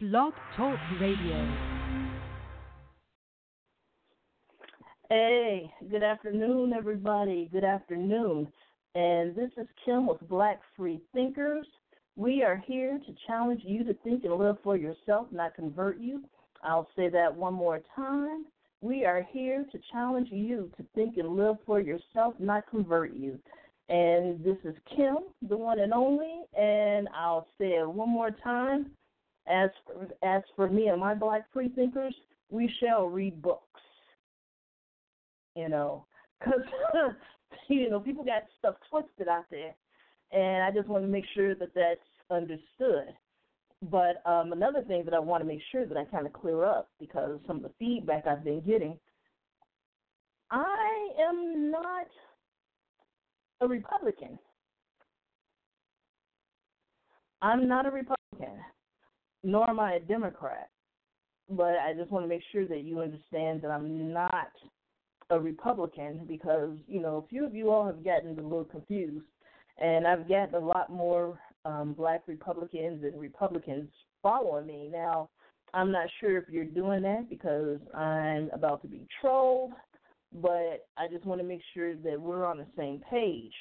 Love Talk Radio. Hey, good afternoon, everybody. Good afternoon. And this is Kim with Black Free Thinkers. We are here to challenge you to think and live for yourself, not convert you. I'll say that one more time. We are here to challenge you to think and live for yourself, not convert you. And this is Kim, the one and only, and I'll say it one more time. As for me and my Black Free Thinkers, we shall read books. You know, because, you know, people got stuff twisted out there, and I just want to make sure that that's understood. But another thing that I want to make sure that I kind of clear up, because of some of the feedback I've been getting, I am not a Republican. I'm not a Republican, nor am I a Democrat. But I just want to make sure that you understand that I'm not a Republican, because, you know, a few of you all have gotten a little confused, and I've gotten a lot more Black Republicans and Republicans following me. Now, I'm not sure if you're doing that because I'm about to be trolled, but I just want to make sure that we're on the same page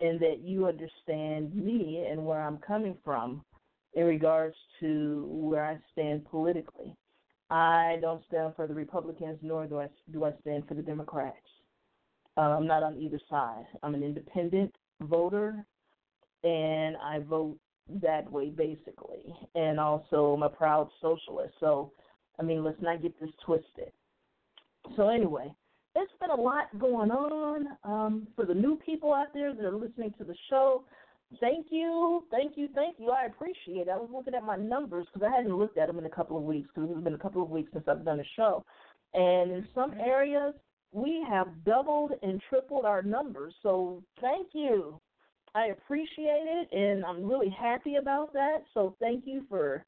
and that you understand me and where I'm coming from in regards to where I stand politically. I don't stand for the Republicans, nor do I stand for the Democrats. I'm not on either side. I'm an independent voter, and I vote that way, basically. And also, I'm a proud socialist. So, I mean, let's not get this twisted. So, anyway, it's been a lot going on. For the new people out there that are listening to the show, Thank you. I appreciate it. I was looking at my numbers because I hadn't looked at them in a couple of weeks, because it's been a couple of weeks since I've done a show. And in some areas, we have doubled and tripled our numbers. So thank you. I appreciate it, and I'm really happy about that. So thank you for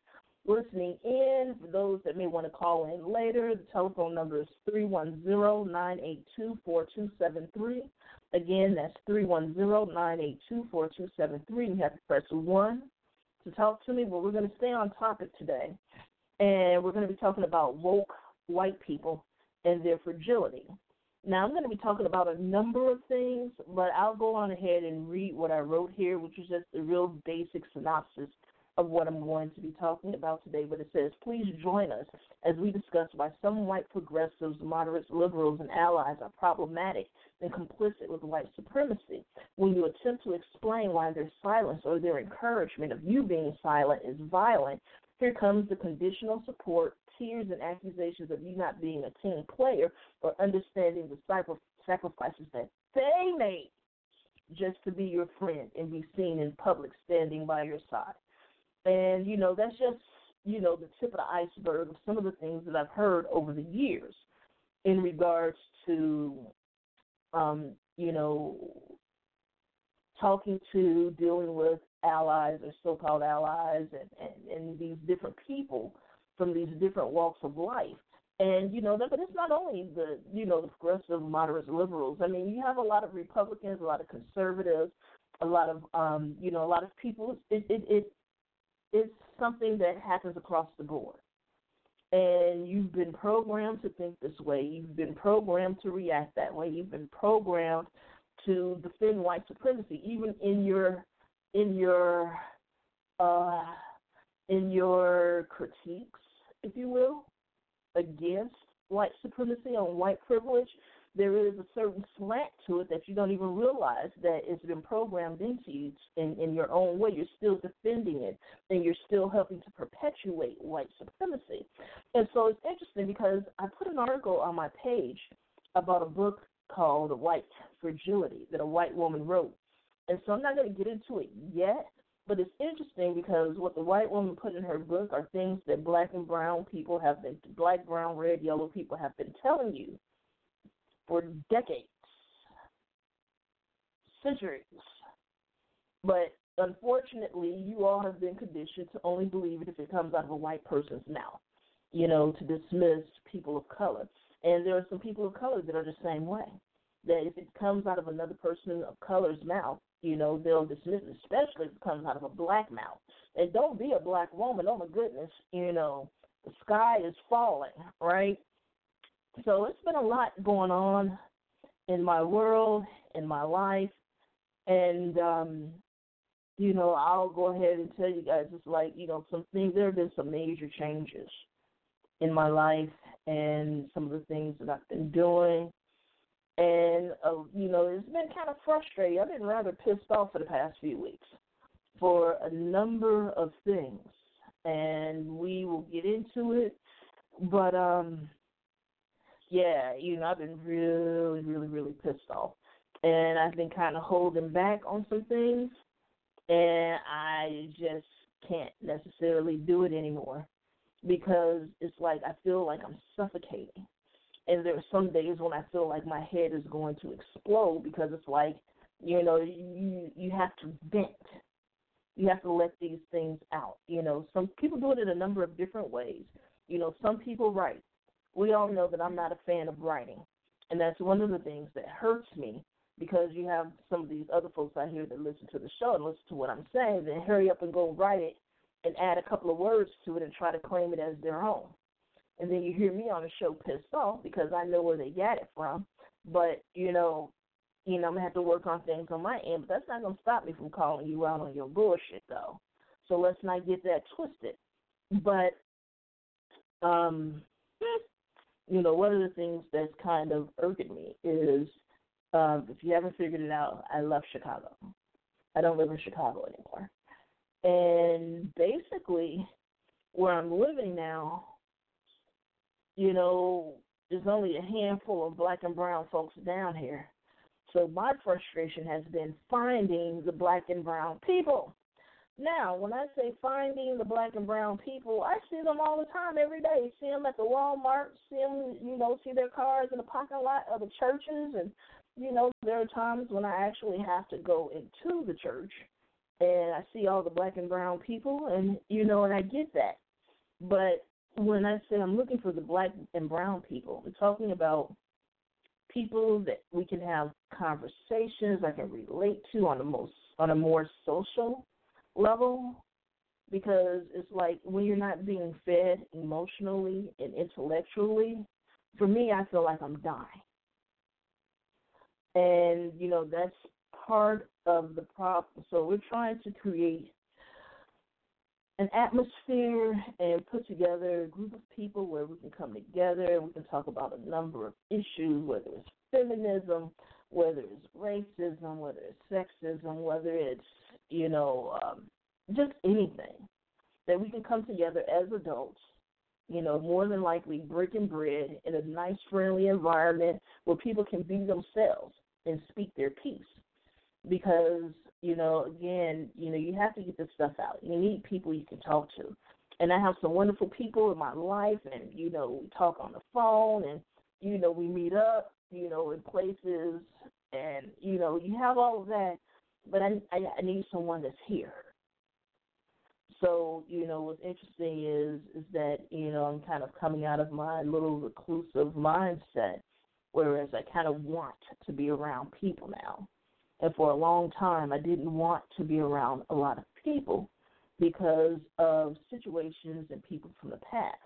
listening in. For those that may want to call in later, the telephone number is 310-982-4273. Again, that's 310-982-4273. You have to press 1 to talk to me. But we're going to stay on topic today, and we're going to be talking about woke white people and their fragility. Now, I'm going to be talking about a number of things, but I'll go on ahead and read what I wrote here, which is just a real basic synopsis of what I'm going to be talking about today. But it says, please join us as we discuss why some white progressives, moderates, liberals, and allies are problematic and complicit with white supremacy. When you attempt to explain why their silence or their encouragement of you being silent is violent, here comes the conditional support, tears, and accusations of you not being a team player or understanding the sacrifices that they made just to be your friend and be seen in public standing by your side. And, you know, that's just, you know, the tip of the iceberg of some of the things that I've heard over the years in regards to, you know, talking to, dealing with allies or so-called allies and these different people from these different walks of life. And, you know, but it's not only the, you know, the progressive, moderates, liberals. I mean, you have a lot of Republicans, a lot of conservatives, a lot of, you know, a lot of people. It's something that happens across the board. And you've been programmed to think this way. You've been programmed to react that way. You've been programmed to defend white supremacy, even in your critiques, if you will, against white supremacy on white privilege. There is a certain slant to it that you don't even realize that it's been programmed into you in your own way. You're still defending it, and you're still helping to perpetuate white supremacy. And so it's interesting because I put an article on my page about a book called White Fragility that a white woman wrote. And so I'm not going to get into it yet, But it's interesting because what the white woman put in her book are things that black, brown, red, yellow people have been telling you for decades, centuries. But unfortunately, you all have been conditioned to only believe it if it comes out of a white person's mouth, to dismiss people of color. And there are some people of color that are the same way, that if it comes out of another person of color's mouth, they'll dismiss it, especially if it comes out of a black mouth. And don't be a black woman. Oh, my goodness, the sky is falling, right? So it's been a lot going on in my world, in my life. And, I'll go ahead and tell you guys, it's like, some things, there have been some major changes in my life and some of the things that I've been doing. And, it's been kind of frustrating. I've been rather pissed off for the past few weeks for a number of things. And we will get into it. But, I've been really, really, really pissed off. And I've been kind of holding back on some things. And I just can't necessarily do it anymore because it's like I feel like I'm suffocating. And there are some days when I feel like my head is going to explode because it's like, you have to vent. You have to let these things out. Some people do it in a number of different ways. Some people write. We all know that I'm not a fan of writing. And that's one of the things that hurts me because you have some of these other folks out here that listen to the show and listen to what I'm saying, then hurry up and go write it and add a couple of words to it and try to claim it as their own. And then you hear me on the show pissed off because I know where they got it from. But, I'm going to have to work on things on my end. But that's not going to stop me from calling you out on your bullshit, though. So let's not get that twisted. But, one of the things that's kind of irking me is, if you haven't figured it out, I love Chicago. I don't live in Chicago anymore. And basically, where I'm living now, there's only a handful of black and brown folks down here. So my frustration has been finding the black and brown people. Now, when I say finding the black and brown people, I see them all the time, every day. See them at the Walmart, see them, see their cars in the parking lot of the churches. And, there are times when I actually have to go into the church and I see all the black and brown people and, and I get that. But when I say I'm looking for the black and brown people, we're talking about people that we can have conversations I can relate to on a more social level, because it's like when you're not being fed emotionally and intellectually, for me, I feel like I'm dying. And, that's part of the problem. So we're trying to create an atmosphere and put together a group of people where we can come together and we can talk about a number of issues, whether it's feminism, whether it's racism, whether it's sexism, whether it's, just anything, that we can come together as adults, more than likely breaking bread in a nice, friendly environment where people can be themselves and speak their piece. Because, you have to get this stuff out. You need people you can talk to. And I have some wonderful people in my life, and, we talk on the phone, and, we meet up, in places, and, you have all of that, but I need someone that's here. So, what's interesting is that, I'm kind of coming out of my little reclusive mindset, whereas I kind of want to be around people now. And for a long time, I didn't want to be around a lot of people because of situations and people from the past.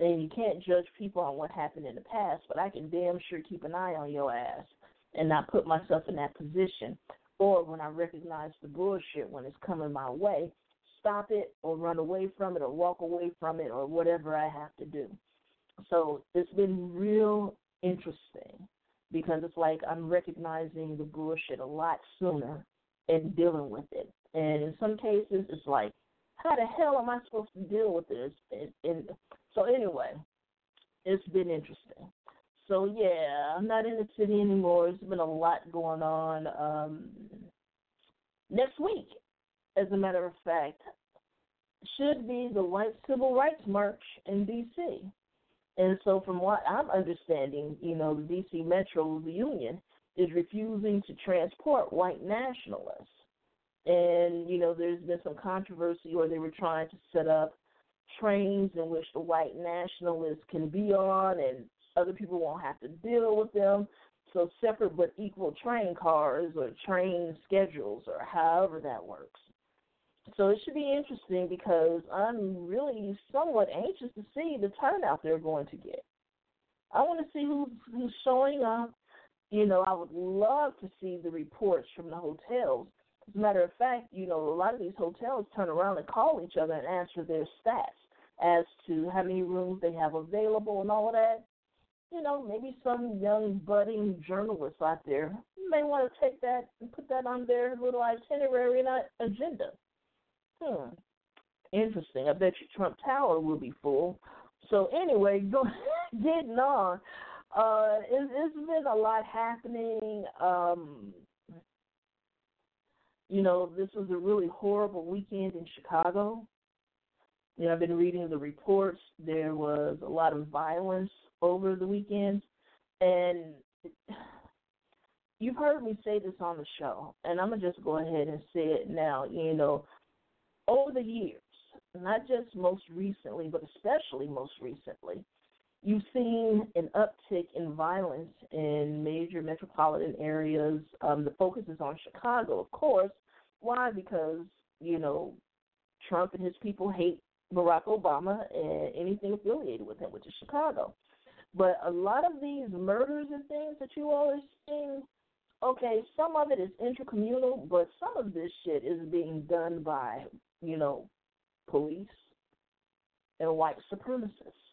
And you can't judge people on what happened in the past, but I can damn sure keep an eye on your ass and not put myself in that position. Or when I recognize the bullshit when it's coming my way, stop it or run away from it or walk away from it or whatever I have to do. So it's been real interesting, because it's like I'm recognizing the bullshit a lot sooner and dealing with it. And in some cases, it's like, how the hell am I supposed to deal with this? And so anyway, it's been interesting. So, yeah, I'm not in the city anymore. There's been a lot going on. Next week as a matter of fact, should be the White Civil Rights March in D.C. And so from what I'm understanding, you know, the D.C. Metro Union is refusing to transport white nationalists. And, you know, there's been some controversy, or they were trying to set up trains in which the white nationalists can be on and other people won't have to deal with them. So separate but equal train cars or train schedules or however that works. So it should be interesting because I'm really somewhat anxious to see the turnout they're going to get. I want to see who's showing up. You know, I would love to see the reports from the hotels. As a matter of fact, you know, a lot of these hotels turn around and call each other and ask for their stats as to how many rooms they have available and all of that. You know, maybe some young budding journalist out there may want to take that and put that on their little itinerary and agenda. Interesting. I bet you Trump Tower will be full. So anyway, getting on. It's been a lot happening. You know, this was a really horrible weekend in Chicago. You know, I've been reading the reports. There was a lot of violence over the weekend. And you've heard me say this on the show, and I'm going to just go ahead and say it now. You know, over the years, not just most recently, but especially most recently, you've seen an uptick in violence in major metropolitan areas. The focus is on Chicago, of course. Why? Because, you know, Trump and his people hate Barack Obama and anything affiliated with him, which is Chicago. But a lot of these murders and things that you all are seeing, okay, some of it is intercommunal, but some of this shit is being done by, you know, police and white supremacists.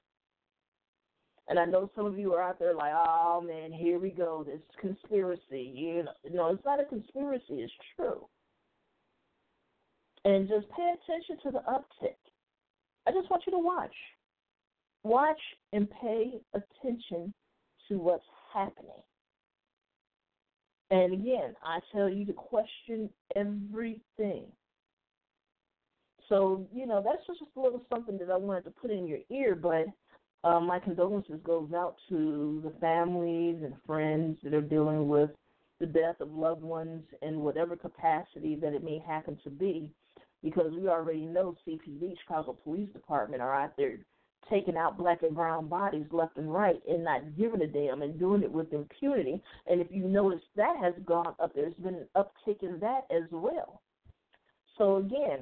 And I know some of you are out there like, oh, man, here we go, this conspiracy. You know, no, it's not a conspiracy. It's true. And just pay attention to the uptick. I just want you to watch. Watch and pay attention to what's happening. And again, I tell you to question everything. So, you know, that's just a little something that I wanted to put in your ear, but my condolences goes out to the families and friends that are dealing with the death of loved ones in whatever capacity that it may happen to be, because we already know CPD, Chicago Police Department, are out there taking out black and brown bodies left and right and not giving a damn and doing it with impunity. And if you notice, that has gone up. There's been an uptick in that as well. So, again,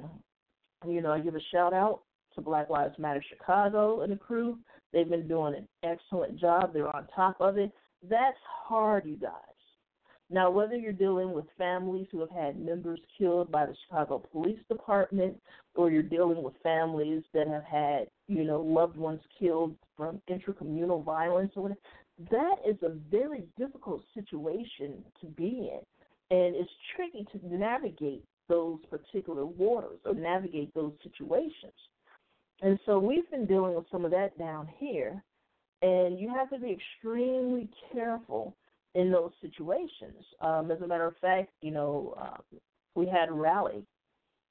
you know, I give a shout-out to Black Lives Matter Chicago and the crew. They've been doing an excellent job. They're on top of it. That's hard, you guys. Now, whether you're dealing with families who have had members killed by the Chicago Police Department, or you're dealing with families that have had, you know, loved ones killed from intracommunal violence or whatever, that is a very difficult situation to be in, and it's tricky to navigate those particular waters or navigate those situations. And so we've been dealing with some of that down here, and you have to be extremely careful in those situations. As a matter of fact, you know, we had a rally,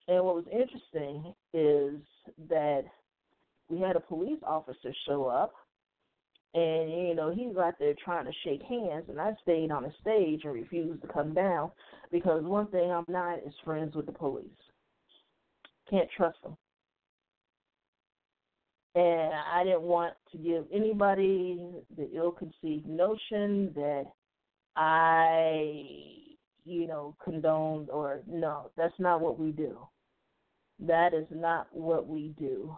and what was interesting is that we had a police officer show up, and, you know, he was out there trying to shake hands, and I stayed on the stage and refused to come down because one thing I'm not is friends with the police. Can't trust them. And I didn't want to give anybody the ill-conceived notion that I, you know, condoned or no, that's not what we do. That is not what we do.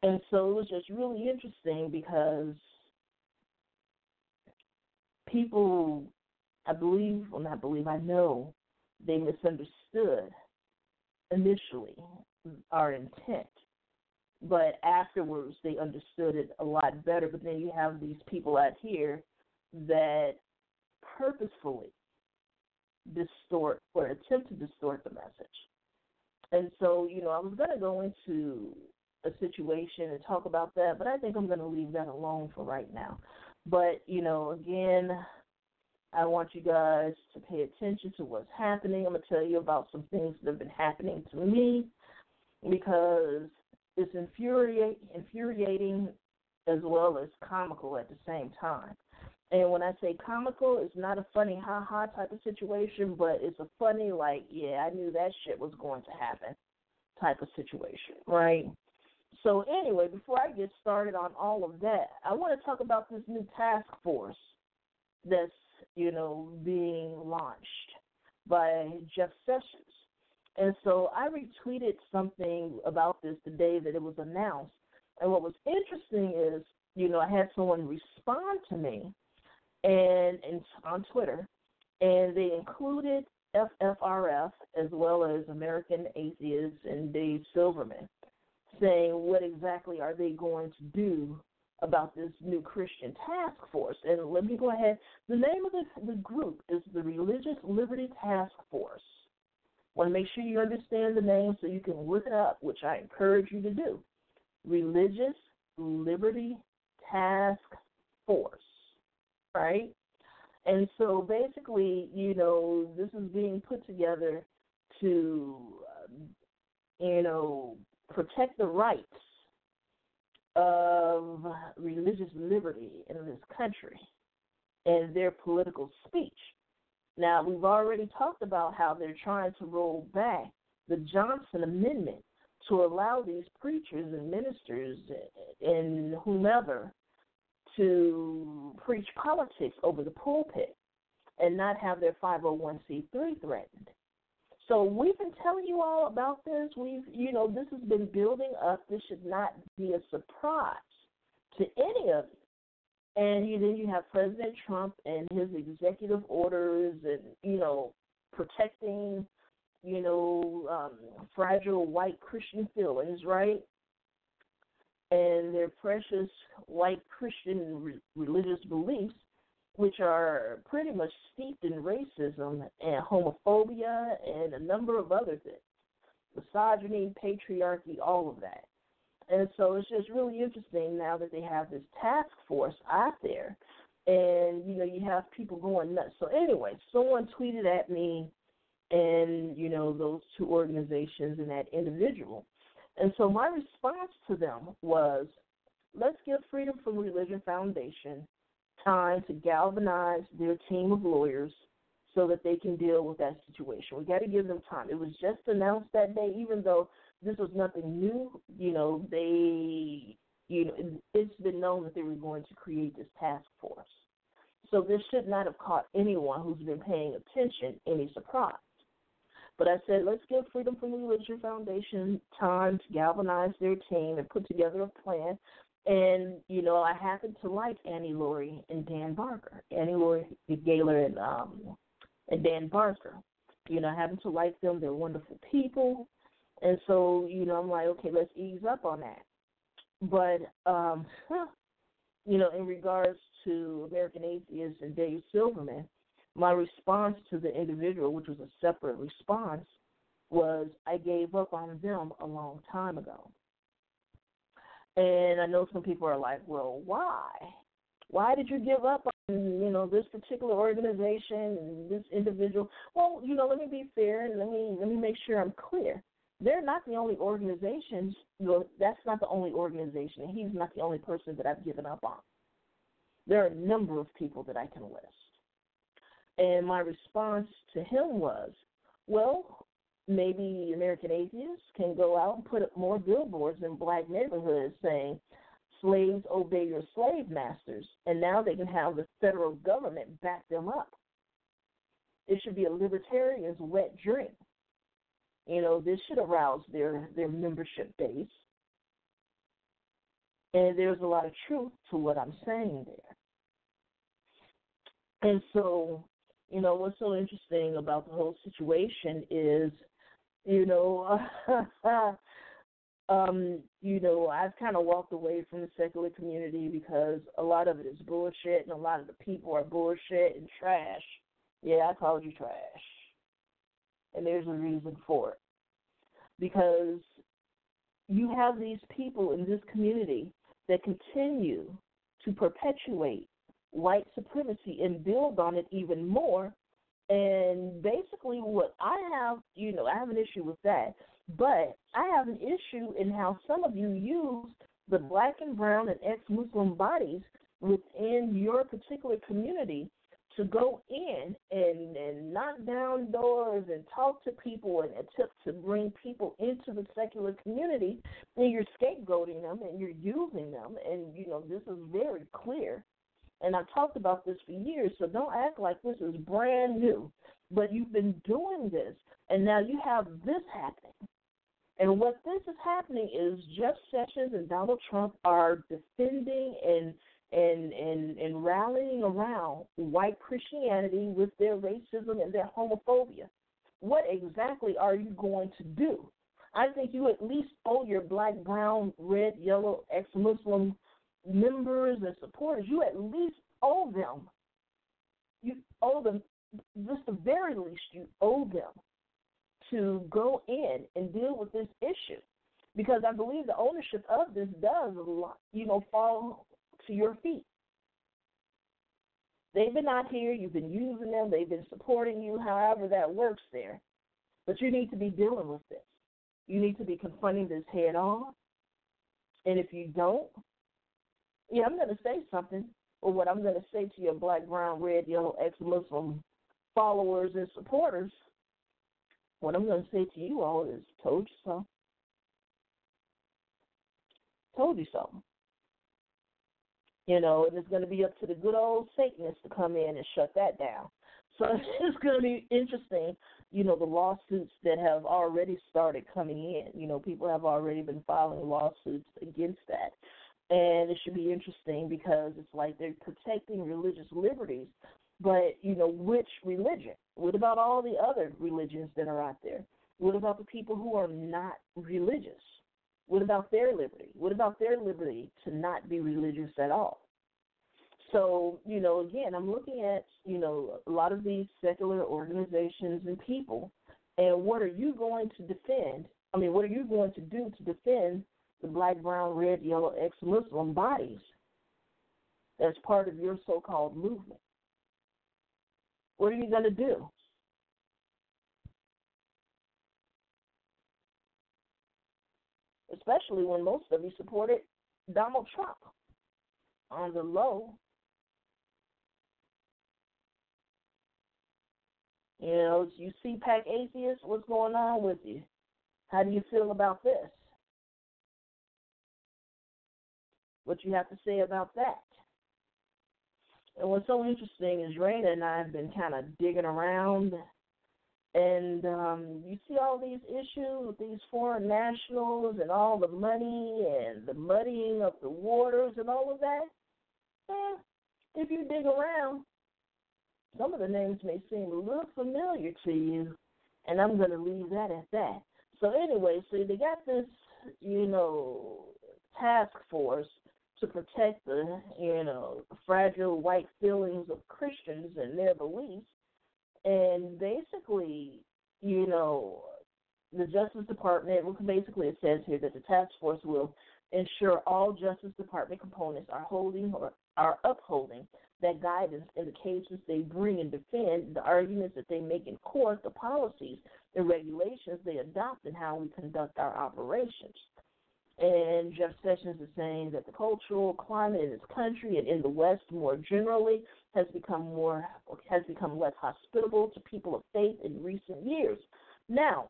And so it was just really interesting because people, I know they misunderstood initially our intent, but afterwards they understood it a lot better. But then you have these people out here that purposefully distort or attempt to distort the message. And so, you know, I was going to go into a situation and talk about that, but I think I'm going to leave that alone for right now. But, you know, again, I want you guys to pay attention to what's happening. I'm going to tell you about some things that have been happening to me because it's infuriating as well as comical at the same time. And when I say comical, it's not a funny ha-ha type of situation, but it's a funny like, yeah, I knew that shit was going to happen type of situation, right? So anyway, before I get started on all of that, I want to talk about this new task force that's, you know, being launched by Jeff Sessions. And so I retweeted something about this the day that it was announced. And what was interesting is, you know, I had someone respond to me and on Twitter, and they included FFRF as well as American Atheists and Dave Silverman, saying what exactly are they going to do about this new Christian task force. And let me go ahead. The name of the group is the Religious Liberty Task Force. I want to make sure you understand the name so you can look it up, which I encourage you to do. Religious Liberty Task Force, right? And so basically, you know, this is being put together to, you know, protect the rights of religious liberty in this country and their political speech. Now, we've already talked about how they're trying to roll back the Johnson Amendment to allow these preachers and ministers and whomever to preach politics over the pulpit and not have their 501c3 threatened. So we've been telling you all about this. We've, you know, this has been building up. This should not be a surprise to any of you. And then you have President Trump and his executive orders and, you know, protecting, you know, fragile white Christian feelings, right? And their precious white Christian religious beliefs, which are pretty much steeped in racism and homophobia and a number of other things, misogyny, patriarchy, all of that. And so it's just really interesting now that they have this task force out there, and, you know, you have people going nuts. So anyway, someone tweeted at me and, you know, those two organizations and that individual. And so my response to them was, let's give Freedom From Religion Foundation time to galvanize their team of lawyers so that they can deal with that situation. We got to give them time. It was just announced that day, even though this was nothing new. You know, they, you know, it's been known that they were going to create this task force. So this should not have caught anyone who's been paying attention any surprise. But I said, let's give Freedom From Religion Foundation time to galvanize their team and put together a plan. And, you know, I happen to like Annie Laurie and Dan Barker. Annie Laurie Gaylor and Dan Barker. You know, I happen to like them. They're wonderful people. And so, you know, I'm like, okay, let's ease up on that. But, you know, in regards to American Atheists and Dave Silverman, my response to the individual, which was a separate response, was I gave up on them a long time ago. And I know some people are like, well, why? Why did you give up on, you know, this particular organization and this individual? Well, you know, let me be fair and let me make sure I'm clear. They're not the only organizations. That's not the only organization, and he's not the only person that I've given up on. There are a number of people that I can list. And my response to him was, well, maybe American Atheists can go out and put up more billboards in black neighborhoods saying, slaves obey your slave masters, and now they can have the federal government back them up. It should be a libertarian's wet dream. You know, this should arouse their membership base. And there's a lot of truth to what I'm saying there. And so, you know, what's so interesting about the whole situation is, you know, you know, I've kind of walked away from the secular community because a lot of it is bullshit and a lot of the people are bullshit and trash. Yeah, I called you trash. And there's a reason for it. Because you have these people in this community that continue to perpetuate white supremacy and build on it even more And basically what I have, you know, I have an issue with that, but I have an issue in how some of you use the black and brown and ex-Muslim bodies within your particular community to go in and knock down doors and talk to people and attempt to bring people into the secular community, and you're scapegoating them and you're using them. And, you know, this is very clear. And I've talked about this for years, so don't act like this is brand new. But you've been doing this, and now you have this happening. And what this is happening is Jeff Sessions and Donald Trump are defending and rallying around white Christianity with their racism and their homophobia. What exactly are you going to do? I think you at least owe your black, brown, red, yellow, ex-Muslim members and supporters, you at least owe them. You owe them, just the very least, you owe them to go in and deal with this issue, because I believe the ownership of this does, you know, fall to your feet. They've been out here, you've been using them, they've been supporting you, however that works there. But you need to be dealing with this. You need to be confronting this head on. And if you don't, yeah, I'm going to say something, or what I'm going to say to your black, brown, red, yellow, ex-Muslim followers and supporters, what I'm going to say to you all is, told you so. Told you so. You know, and it's going to be up to the good old Satanists to come in and shut that down. So it's going to be interesting, you know, the lawsuits that have already started coming in. You know, people have already been filing lawsuits against that. And it should be interesting because it's like they're protecting religious liberties, but, you know, which religion? What about all the other religions that are out there? What about the people who are not religious? What about their liberty? What about their liberty to not be religious at all? So, you know, again, I'm looking at, you know, a lot of these secular organizations and people, and what are you going to defend? I mean, what are you going to do to defend the black, brown, red, yellow, ex-Muslim bodies that's part of your so-called movement? What are you going to do? Especially when most of you supported Donald Trump on the low. You know, you CPAC atheists, what's going on with you? How do you feel about this? What you have to say about that. And what's so interesting is Raina and I have been kind of digging around, and you see all these issues with these foreign nationals and all the money and the muddying of the waters and all of that. If you dig around, some of the names may seem a little familiar to you, and I'm going to leave that at that. So anyway, see, they got this, you know, task force to protect the, you know, fragile white feelings of Christians and their beliefs. And basically, you know, the Justice Department, basically it says here that the task force will ensure all Justice Department components are holding or are upholding that guidance in the cases they bring and defend, the arguments that they make in court, the policies, the regulations they adopt, and how we conduct our operations. And Jeff Sessions is saying that the cultural climate in this country and in the West more generally has become less hospitable to people of faith in recent years. Now,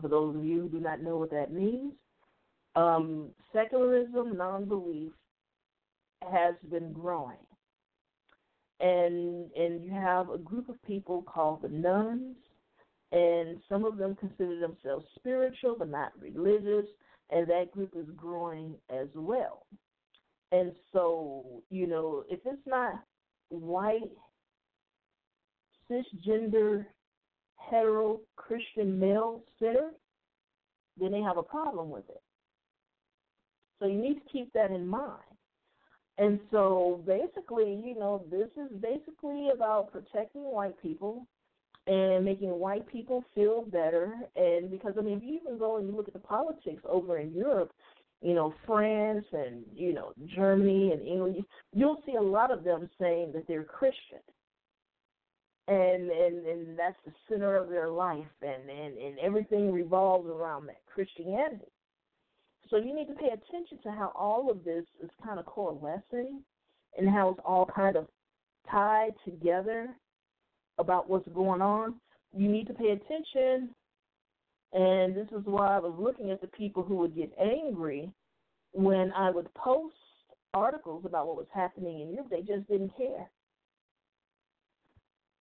for those of you who do not know what that means, secularism, non-belief has been growing. And you have a group of people called the nuns, and some of them consider themselves spiritual but not religious. And that group is growing as well. And so, you know, if it's not white, cisgender, hetero, Christian male centered, then they have a problem with it. So you need to keep that in mind. And so basically, you know, this is basically about protecting white people and making white people feel better. And because, I mean, if you even go and you look at the politics over in Europe, you know, France and, you know, Germany and England, you'll see a lot of them saying that they're Christian. and that's the center of their life, and everything revolves around that Christianity. So you need to pay attention to how all of this is kind of coalescing and how it's all kind of tied together about what's going on. You need to pay attention, and this is why I was looking at the people who would get angry when I would post articles about what was happening in Europe. They just didn't care.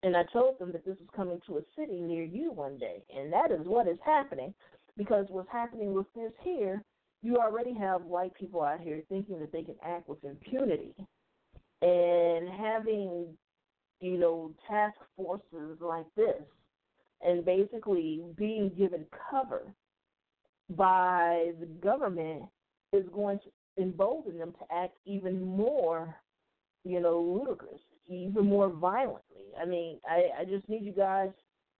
And I told them that this was coming to a city near you one day, and that is what is happening, because what's happening with this here, you already have white people out here thinking that they can act with impunity and having, you know, task forces like this and basically being given cover by the government is going to embolden them to act even more, you know, ludicrous, even more violently. I mean, I just need you guys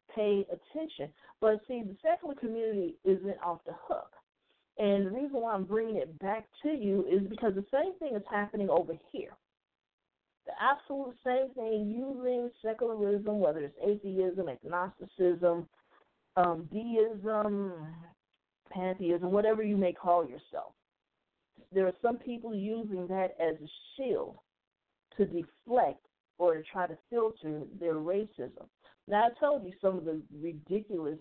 to pay attention. But, see, the secular community isn't off the hook. And the reason why I'm bringing it back to you is because the same thing is happening over here. The absolute same thing, using secularism, whether it's atheism, agnosticism, deism, pantheism, whatever you may call yourself. There are some people using that as a shield to deflect or to try to filter their racism. Now, I told you some of the ridiculous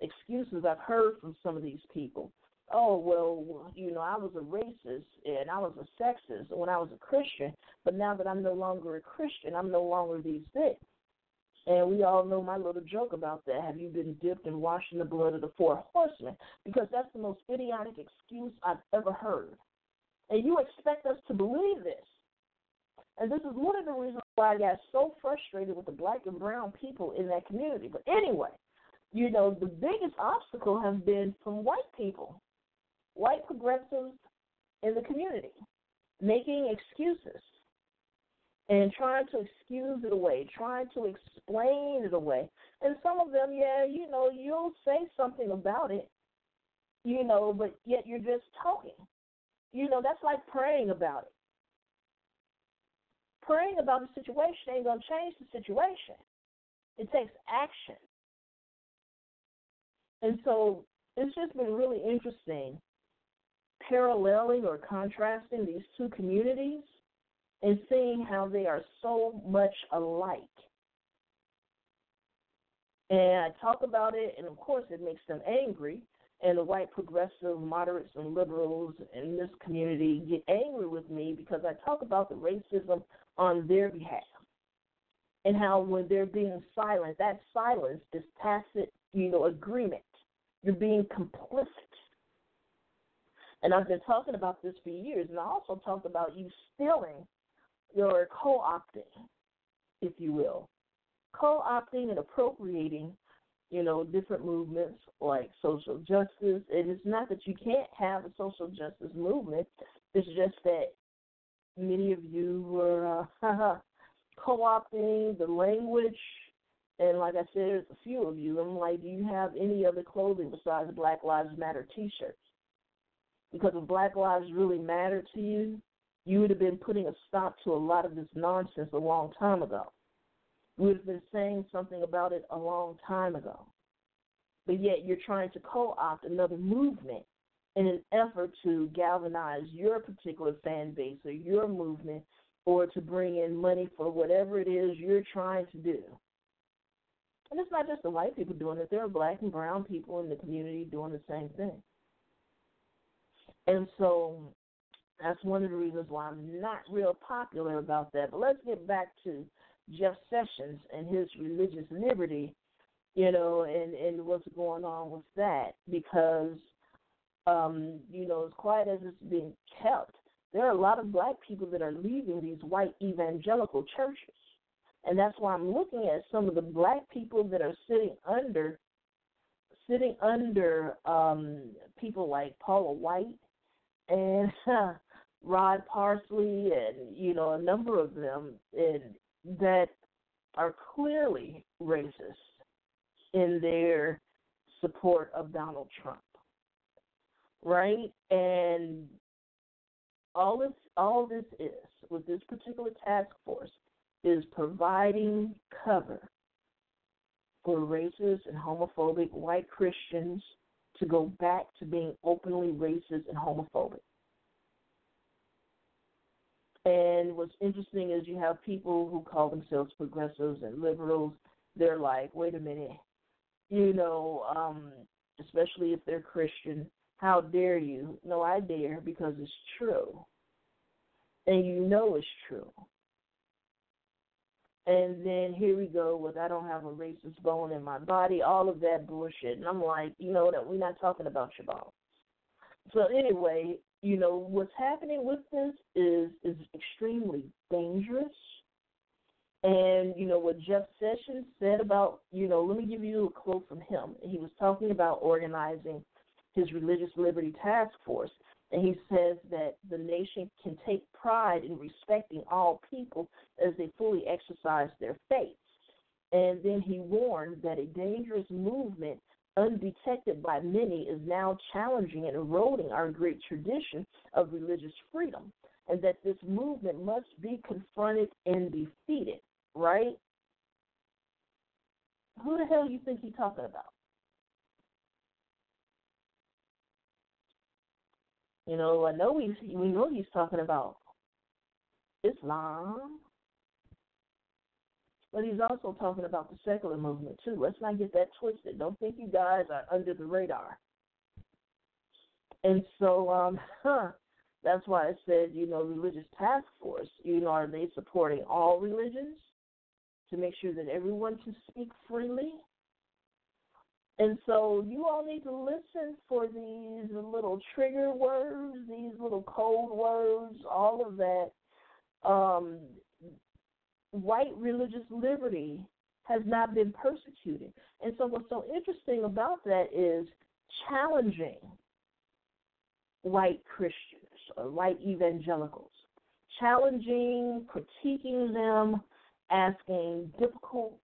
excuses I've heard from some of these people. Oh, well, you know, I was a racist and I was a sexist when I was a Christian, but now that I'm no longer a Christian, I'm no longer these things. And we all know my little joke about that. Have you been dipped and washed in the blood of the four horsemen? Because that's the most idiotic excuse I've ever heard. And you expect us to believe this. And this is one of the reasons why I got so frustrated with the black and brown people in that community. But anyway, you know, the biggest obstacle has been from white people, white progressives in the community, making excuses and trying to excuse it away, trying to explain it away. And some of them, yeah, you know, you'll say something about it, you know, but yet you're just talking. You know, that's like praying about it. Praying about the situation ain't going to change the situation. It takes action. And so it's just been really interesting paralleling or contrasting these two communities and seeing how they are so much alike. And I talk about it, and, of course, it makes them angry, and the white progressive moderates and liberals in this community get angry with me because I talk about the racism on their behalf and how when they're being silent, that silence is tacit, you know, agreement. You're being complicit. And I've been talking about this for years, and I also talked about you stealing or co-opting, if you will, co-opting and appropriating, you know, different movements like social justice. And it's not that you can't have a social justice movement. It's just that many of you were co-opting the language. And like I said, there's a few of you. I'm like, do you have any other clothing besides Black Lives Matter T-shirts? Because if Black Lives really mattered to you, you would have been putting a stop to a lot of this nonsense a long time ago. We would have been saying something about it a long time ago. But yet you're trying to co-opt another movement in an effort to galvanize your particular fan base or your movement or to bring in money for whatever it is you're trying to do. And it's not just the white people doing it. There are black and brown people in the community doing the same thing. And so that's one of the reasons why I'm not real popular about that. But let's get back to Jeff Sessions and his religious liberty, you know, and what's going on with that, because, you know, as quiet as it's being kept, there are a lot of black people that are leaving these white evangelical churches. And that's why I'm looking at some of the black people that are sitting under people like Paula White and Rod Parsley and, you know, a number of them that are clearly racist in their support of Donald Trump, right? And all this is with this particular task force is providing cover for racist and homophobic white Christians to go back to being openly racist and homophobic. And what's interesting is you have people who call themselves progressives and liberals. They're like, wait a minute, especially if they're Christian, how dare you? No, I dare because it's true. And you know it's true. And then here we go with I don't have a racist bone in my body, all of that bullshit. And I'm like, that we're not talking about your bones. So anyway, what's happening with this is extremely dangerous. And, what Jeff Sessions said about, let me give you a quote from him. He was talking about organizing his Religious Liberty Task Force. And he says that the nation can take pride in respecting all people as they fully exercise their faith. And then he warned that a dangerous movement undetected by many is now challenging and eroding our great tradition of religious freedom, and that this movement must be confronted and defeated, right? Who the hell you think he's talking about? We know he's talking about Islam, but he's also talking about the secular movement, too. Let's not get that twisted. Don't think you guys are under the radar. And so that's why I said, religious task force, are they supporting all religions to make sure that everyone can speak freely? And so you all need to listen for these little trigger words, these little code words, all of that. White religious liberty has not been persecuted. And so what's so interesting about that is challenging white Christians or white evangelicals, challenging, critiquing them, asking difficult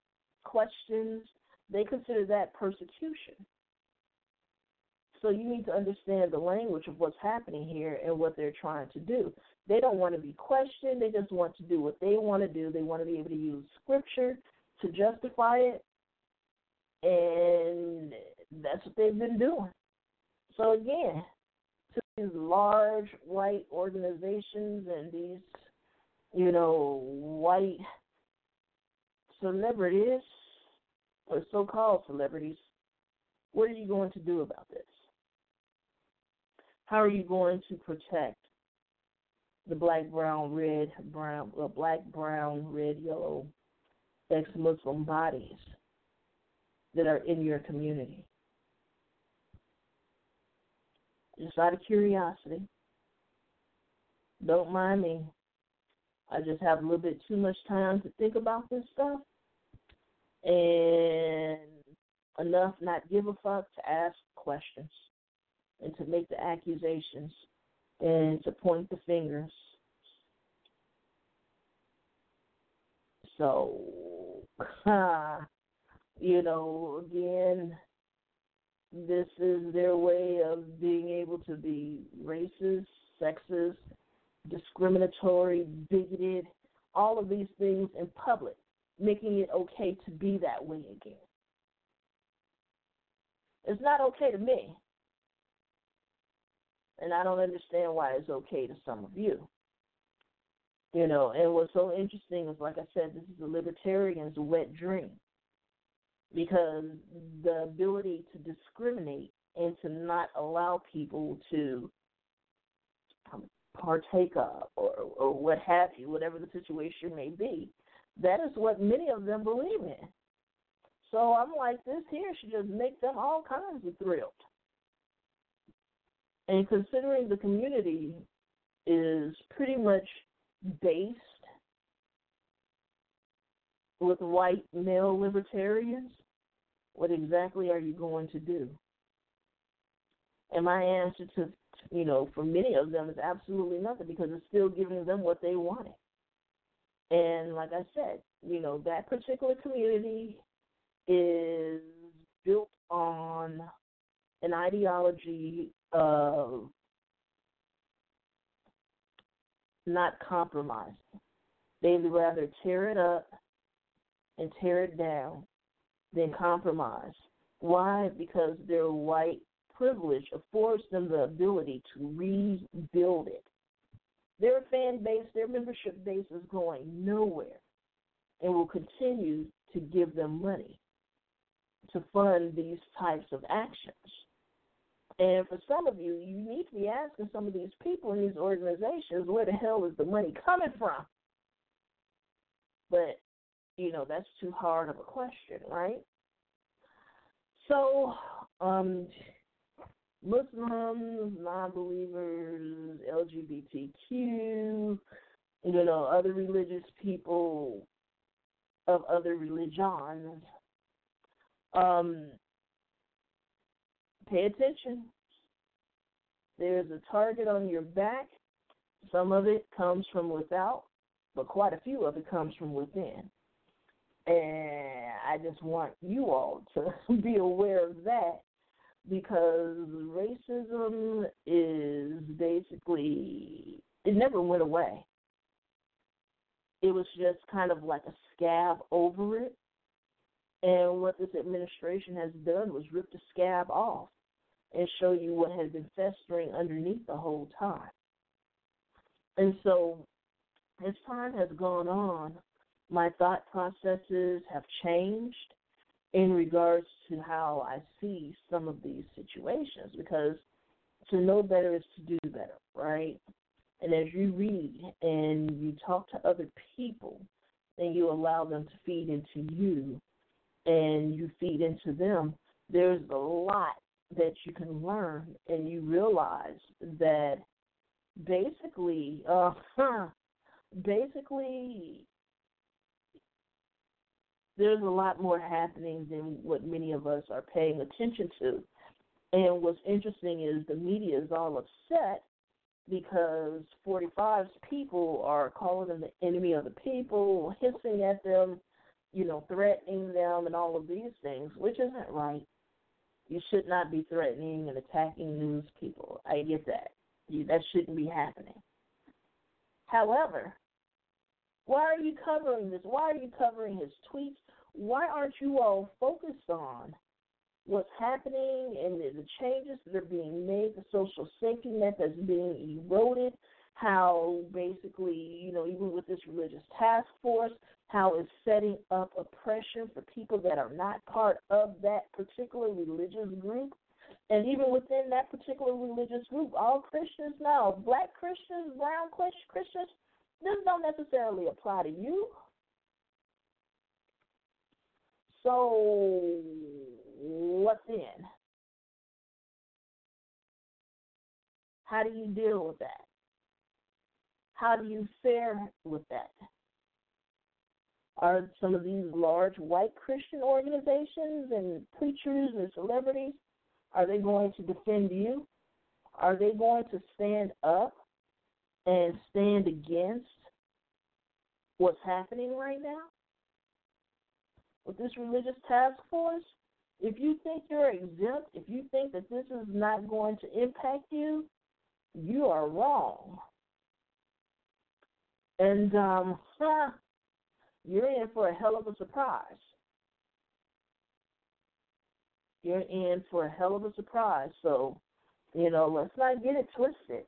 questions. They consider that persecution. So you need to understand the language of what's happening here and what they're trying to do. They don't want to be questioned. They just want to do what they want to do. They want to be able to use scripture to justify it, and that's what they've been doing. So again, to these large white organizations and these, white celebrities, or so-called celebrities, what are you going to do about this? How are you going to protect the black, brown, red, yellow, ex-Muslim bodies that are in your community? Just out of curiosity, don't mind me. I just have a little bit too much time to think about this stuff, and enough not give a fuck to ask questions and to make the accusations and to point the fingers. So, again, this is their way of being able to be racist, sexist, discriminatory, bigoted, all of these things in public, making it okay to be that way again. It's not okay to me, and I don't understand why it's okay to some of you. And what's so interesting is, like I said, this is a libertarian's wet dream, because the ability to discriminate and to not allow people to partake of or what have you, whatever the situation may be, that is what many of them believe in. So I'm like, this here should just make them all kinds of thrilled. And considering the community is pretty much based with white male libertarians, what exactly are you going to do? And my answer to, for many of them is absolutely nothing, because it's still giving them what they wanted. And like I said, that particular community is built on an ideology of not compromising, They'd rather tear it up and tear it down than compromise. Why? Because their white privilege affords them the ability to rebuild it. Their fan base, their membership base is going nowhere and will continue to give them money to fund these types of actions. And for some of you, you need to be asking some of these people in these organizations, where the hell is the money coming from? But, you know, that's too hard of a question, right? So, Muslims, non-believers, LGBTQ, you know, other religious people of other religions, pay attention. There's a target on your back. Some of it comes from without, but quite a few of it comes from within. And I just want you all to be aware of that, because racism is basically, it never went away. It was just kind of like a scab over it. And what this administration has done was rip the scab off and show you what had been festering underneath the whole time. And so as time has gone on, my thought processes have changed in regards to how I see some of these situations, because to know better is to do better, right? And as you read and you talk to other people, and you allow them to feed into you and you feed into them, there's a lot that you can learn, and you realize that basically, there's a lot more happening than what many of us are paying attention to. And what's interesting is the media is all upset because 45's people are calling them the enemy of the people, hissing at them, you know, threatening them and all of these things, which isn't right. You should not be threatening and attacking news people. I get that. That shouldn't be happening. However, why are you covering this? Why are you covering his tweets? Why aren't you all focused on what's happening and the changes that are being made, the social safety net that's being eroded, how basically, you know, even with this religious task force, how it's setting up oppression for people that are not part of that particular religious group? And even within that particular religious group, all Christians now, black Christians, brown Christians, this don't necessarily apply to you. So what's in? How do you deal with that? How do you fare with that? Are some of these large white Christian organizations and preachers and celebrities, are they going to defend you? Are they going to stand up and stand against what's happening right now? With this religious task force, if you think you're exempt, if you think that this is not going to impact you, you are wrong. And you're in for a hell of a surprise. You're in for a hell of a surprise. So, you know, let's not get it twisted.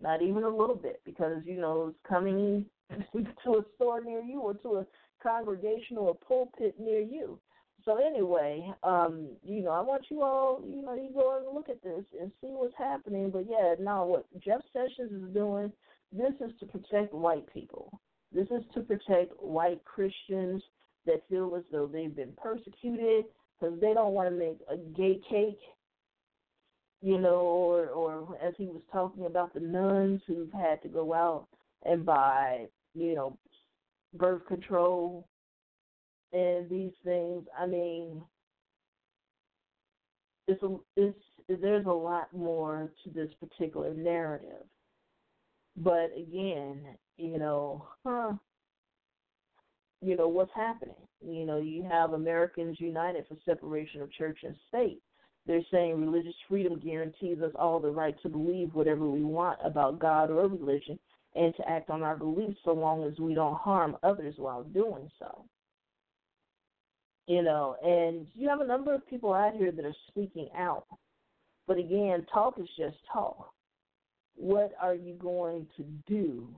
Not even a little bit, because, you know, it's coming to a store near you or to a congregation or a pulpit near you. So anyway, you know, I want you all, you know, you go and look at this and see what's happening. But, yeah, no, what Jeff Sessions is doing, this is to protect white people. This is to protect white Christians that feel as though they've been persecuted because they don't want to make a gay cake. You know, or as he was talking about the nuns who've had to go out and buy, you know, birth control and these things. I mean, there's a lot more to this particular narrative. But again, you know, you know what's happening. You know, you have Americans United for Separation of Church and State. They're saying religious freedom guarantees us all the right to believe whatever we want about God or religion and to act on our beliefs so long as we don't harm others while doing so. You know, and you have a number of people out here that are speaking out. But again, talk is just talk. What are you going to do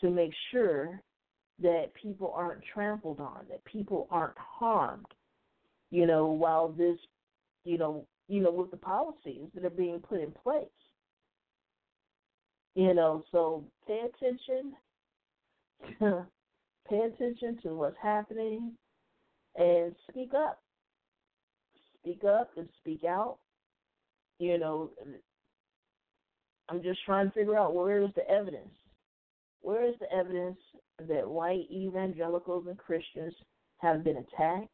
to make sure that people aren't trampled on, that people aren't harmed, you know, while this, you know, with the policies that are being put in place? You know, so pay attention. Pay attention to what's happening and speak up. Speak up and speak out. You know, I'm just trying to figure out where is the evidence. Where is the evidence that white evangelicals and Christians have been attacked?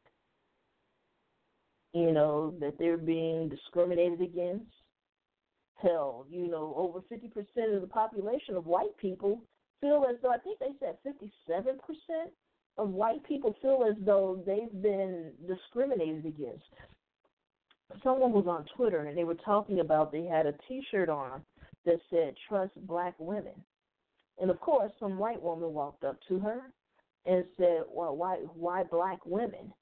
You know, that they're being discriminated against. Hell, you know, over 50% of the population of white people feel as though, I think they said 57% of white people feel as though they've been discriminated against. Someone was on Twitter and they were talking about they had a T-shirt on that said, "Trust black women." And, of course, some white woman walked up to her and said, "Well, why black women?"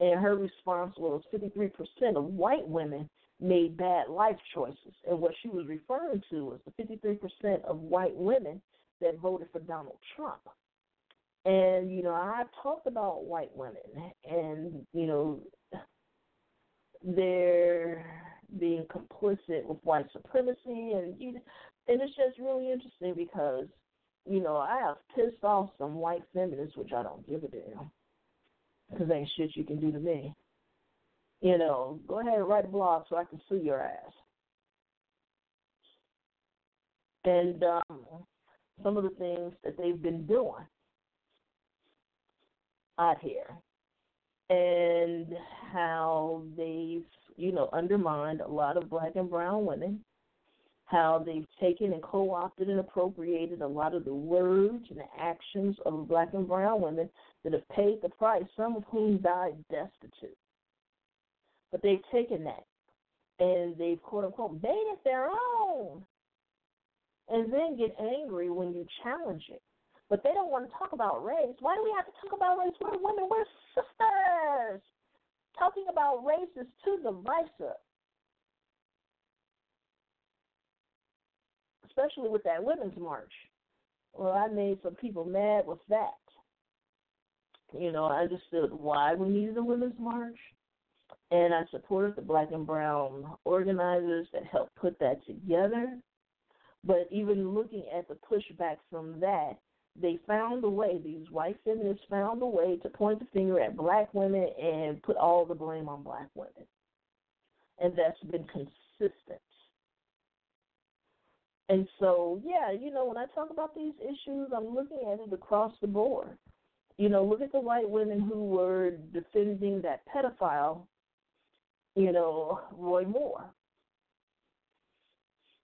And her response was 53% of white women made bad life choices. And what she was referring to was the 53% of white women that voted for Donald Trump. And, you know, I've talked about white women and, you know, they're being complicit with white supremacy. And it's just really interesting because, you know, I have pissed off some white feminists, which I don't give a damn, because ain't shit you can do to me. You know, go ahead and write a blog so I can sue your ass. And some of the things that they've been doing out here and how they've, you know, undermined a lot of black and brown women, how they've taken and co-opted and appropriated a lot of the words and the actions of black and brown women that have paid the price, some of whom died destitute. But they've taken that, and they've, quote-unquote, made it their own, and then get angry when you challenge it. But they don't want to talk about race. Why do we have to talk about race? We're women. We're sisters. Talking about race is too divisive, especially with that women's march. Well, I made some people mad with that. You know, I understood why we needed a women's march. And I supported the black and brown organizers that helped put that together. But even looking at the pushback from that, they found a way, these white feminists found a way to point the finger at black women and put all the blame on black women. And that's been consistent. And so, yeah, you know, when I talk about these issues, I'm looking at it across the board. You know, look at the white women who were defending that pedophile, you know, Roy Moore,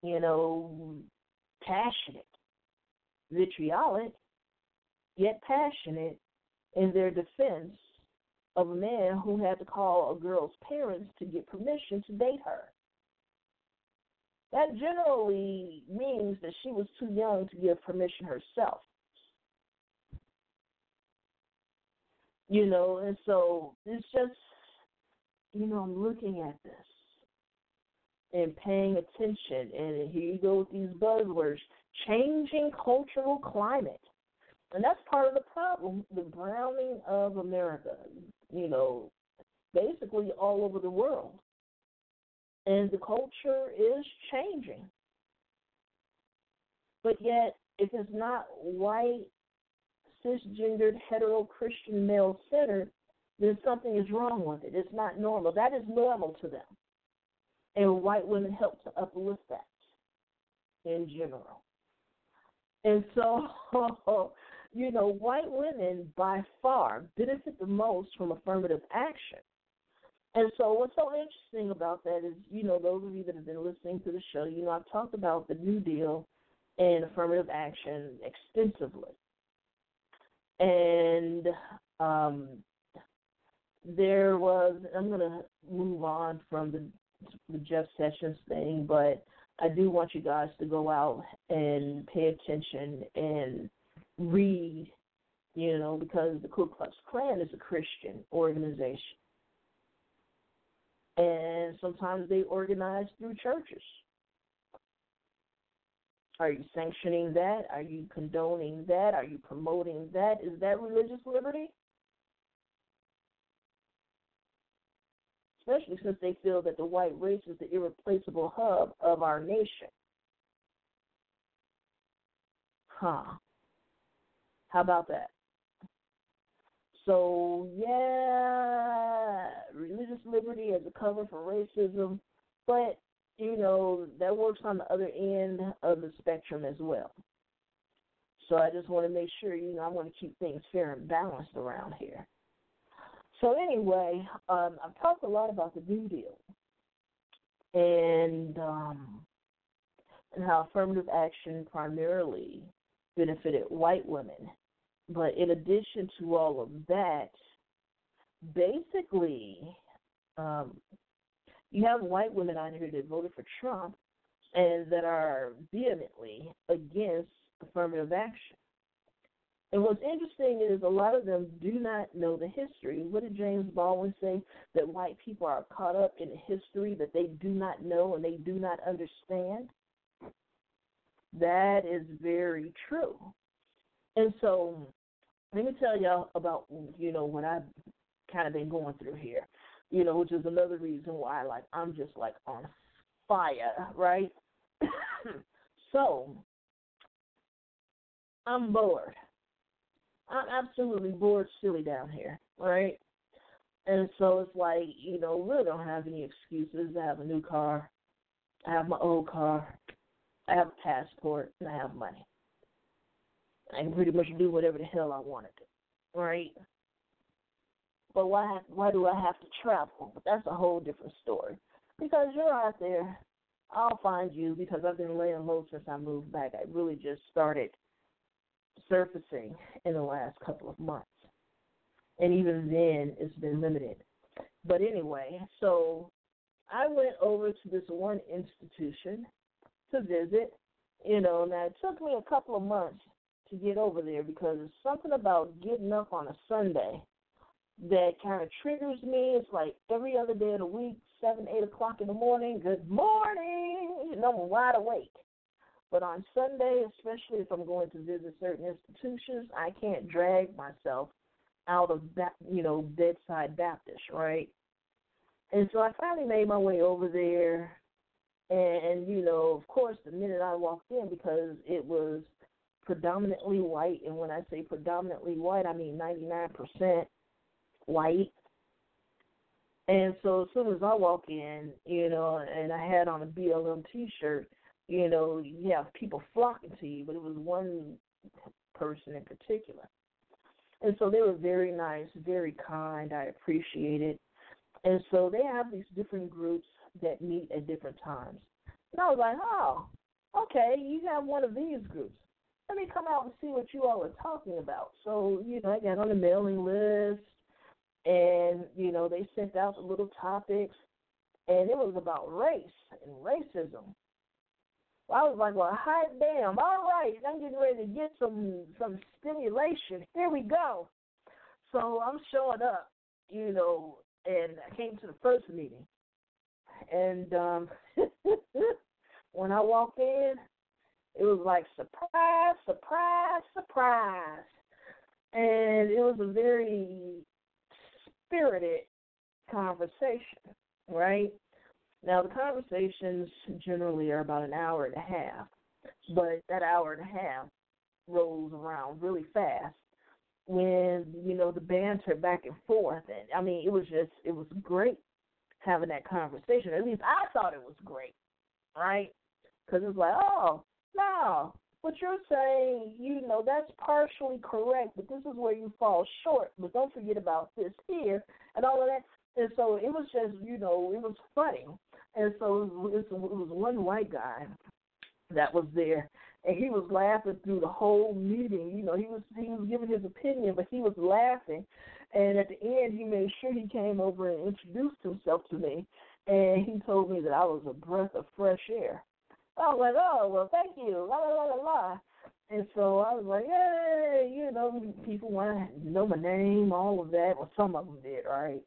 you know, passionate, vitriolic, yet passionate in their defense of a man who had to call a girl's parents to get permission to date her. That generally means that she was too young to give permission herself. You know, and so it's just, you know, I'm looking at this and paying attention. And here you go with these buzzwords, changing cultural climate. And that's part of the problem, the browning of America, you know, basically all over the world. And the culture is changing. But yet, if it's not white, cisgendered, hetero-Christian, male-centered, then something is wrong with it. It's not normal. That is normal to them. And white women help to uplift that in general. And so, you know, white women by far benefit the most from affirmative action. And so what's so interesting about that is, you know, those of you that have been listening to the show, you know, I've talked about the New Deal and affirmative action extensively. And there was, I'm going to move on from the Jeff Sessions thing, but I do want you guys to go out and pay attention and read, you know, because the Ku Klux Klan is a Christian organization. And sometimes they organize through churches. Are you sanctioning that? Are you condoning that? Are you promoting that? Is that religious liberty? Especially since they feel that the white race is the irreplaceable hub of our nation. How about that? So, yeah, religious liberty as a cover for racism, but, you know, that works on the other end of the spectrum as well. So I just want to make sure, you know, I want to keep things fair and balanced around here. So anyway, I've talked a lot about the New Deal and how affirmative action primarily benefited white women. But in addition to all of that, basically, you have white women out here that voted for Trump and that are vehemently against affirmative action. And what's interesting is a lot of them do not know the history. What did James Baldwin say? That white people are caught up in a history that they do not know and they do not understand? That is very true. And so let me tell y'all about, you know, what I've kind of been going through here, you know, which is another reason why, like, I'm just, like, on fire, right? So I'm bored. I'm absolutely bored silly down here, right? And so it's like, you know, we really don't have any excuses. I have a new car. I have my old car. I have a passport, and I have money. I can pretty much do whatever the hell I want to do, right? But why do I have to travel? But that's a whole different story. Because you're out there, I'll find you, because I've been laying low since I moved back. I really just started surfacing in the last couple of months. And even then, it's been limited. But anyway, so I went over to this one institution to visit, you know, and it took me a couple of months to get over there because there's something about getting up on a Sunday that kind of triggers me. It's like every other day of the week, 7, 8 o'clock in the morning, good morning, and I'm wide awake. But on Sunday, especially if I'm going to visit certain institutions, I can't drag myself out of, you know, bedside Baptist, right? And so I finally made my way over there. And, you know, of course, the minute I walked in, because it was predominantly white, and when I say predominantly white, I mean 99% white. And so as soon as I walk in, you know, and I had on a BLM T-shirt, you know, you have people flocking to you, but it was one person in particular. And so they were very nice, very kind. I appreciate it. And so they have these different groups that meet at different times. And I was like, oh, okay, you have one of these groups. Let me come out and see what you all are talking about. So, you know, I got on the mailing list, and, you know, they sent out the little topics, and it was about race and racism. I was like, well, hot damn, all right, I'm getting ready to get some stimulation. Here we go. So I'm showing up, you know, and I came to the first meeting. And when I walked in, it was like, surprise, surprise, surprise. And it was a very spirited conversation, right? Now, the conversations generally are about an hour and a half, but that hour and a half rolls around really fast when, you know, the banter back and forth. And, I mean, it was great having that conversation. At least I thought it was great, right? Because it's like, oh, no, what you're saying, you know, that's partially correct, but this is where you fall short. But don't forget about this here and all of that. And so it was just, you know, it was funny. And so it was one white guy that was there, and he was laughing through the whole meeting. You know, he was giving his opinion, but he was laughing. And at the end, he made sure he came over and introduced himself to me, and he told me that I was a breath of fresh air. I was like, oh, well, thank you, la, la, la, la, la. And so I was like, hey, you know, people want to know my name, all of that. Well, some of them did, right?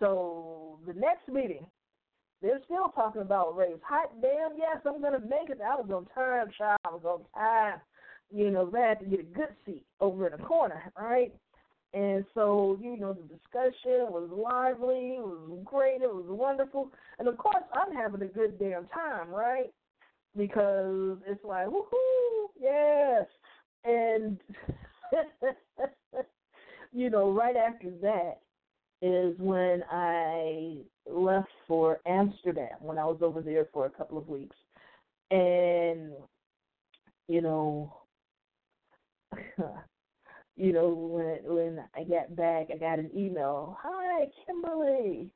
So the next meeting, they're still talking about race. Hot damn, yes, I'm going to make it. I was on time, child. I was on time. You know, glad to get a good seat over in the corner, right? And so, you know, the discussion was lively. It was great. It was wonderful. And, of course, I'm having a good damn time, right? Because it's like, woohoo, yes. And, you know, right after that is when I left for Amsterdam, when I was over there for a couple of weeks. And, you know, you know, when I got back, I got an email, hi, Kimberly.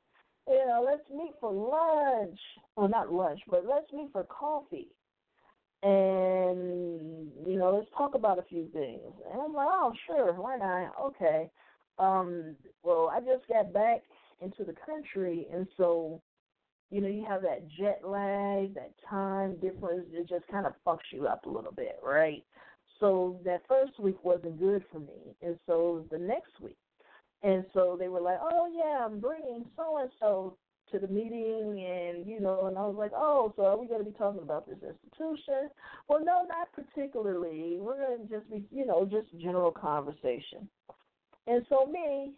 You know, let's meet for lunch. Well, not lunch, but let's meet for coffee. And, you know, let's talk about a few things. And I'm like, oh, sure, why not? Okay. Well, I just got back into the country, and so, you know, you have that jet lag, that time difference. It just kind of fucks you up a little bit, right? So that first week wasn't good for me, and so it was the next week. And so they were like, oh, yeah, I'm bringing so-and-so to the meeting, and, you know, and I was like, oh, so are we going to be talking about this institution? Well, no, not particularly. We're going to just be, you know, just general conversation. And so me,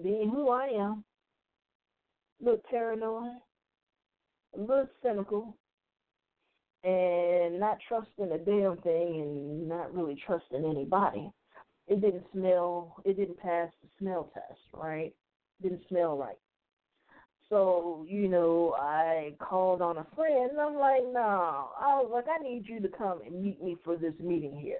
being who I am, a little paranoid, a little cynical, and not trusting a damn thing and not really trusting anybody. It didn't smell, it didn't pass the smell test, right? Didn't smell right. So, you know, I called on a friend, and I'm like, no. I was like, I need you to come and meet me for this meeting here.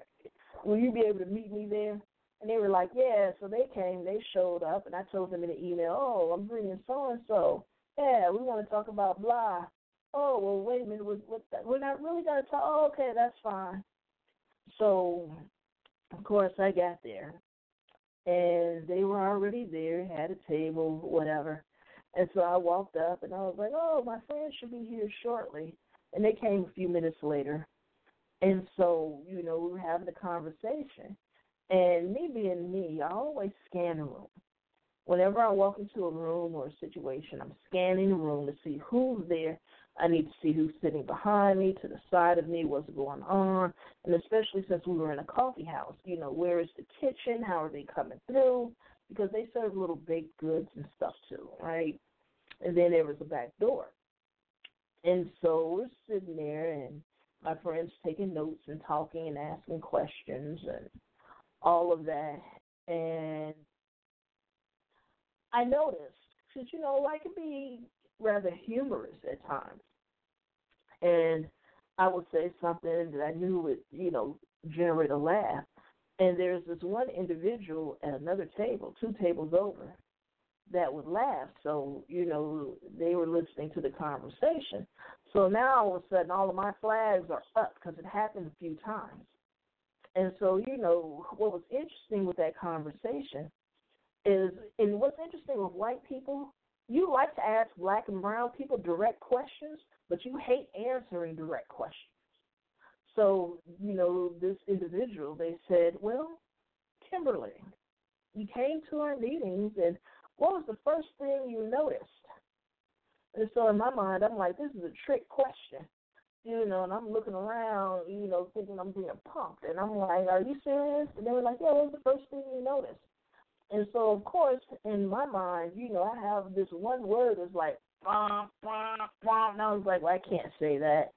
Will you be able to meet me there? And they were like, yeah. So they came, they showed up, and I told them in the email, oh, I'm bringing so-and-so. Yeah, we want to talk about blah. Oh, well, wait a minute. We're not really going to talk. Oh, okay, that's fine. So, of course, I got there, and they were already there, had a table, whatever. And so I walked up, and I was like, oh, my friend should be here shortly. And they came a few minutes later. And so, you know, we were having a conversation. And me being me, I always scan the room. Whenever I walk into a room or a situation, I'm scanning the room to see who's there. I need to see who's sitting behind me, to the side of me, what's going on, and especially since we were in a coffee house, you know, where is the kitchen, how are they coming through, because they serve little baked goods and stuff too, right? And then there was a back door. And so we're sitting there, and my friend's taking notes and talking and asking questions and all of that, and I noticed, because, you know, I could be rather humorous at times, and I would say something that I knew would, you know, generate a laugh. And there's this one individual at another table, two tables over, that would laugh. So, you know, they were listening to the conversation. So now all of a sudden all of my flags are up, because it happened a few times. And so, you know, what was interesting with that conversation is, and what's interesting with white people, you like to ask black and brown people direct questions, but you hate answering direct questions. So, you know, this individual, they said, well, Kimberly, you came to our meetings, and what was the first thing you noticed? And so in my mind, I'm like, this is a trick question, you know, and I'm looking around, you know, thinking I'm being pumped. And I'm like, are you serious? And they were like, yeah, what was the first thing you noticed? And so, of course, in my mind, you know, I have this one word that's like, bah, bah, bah. And I was like, well, I can't say that.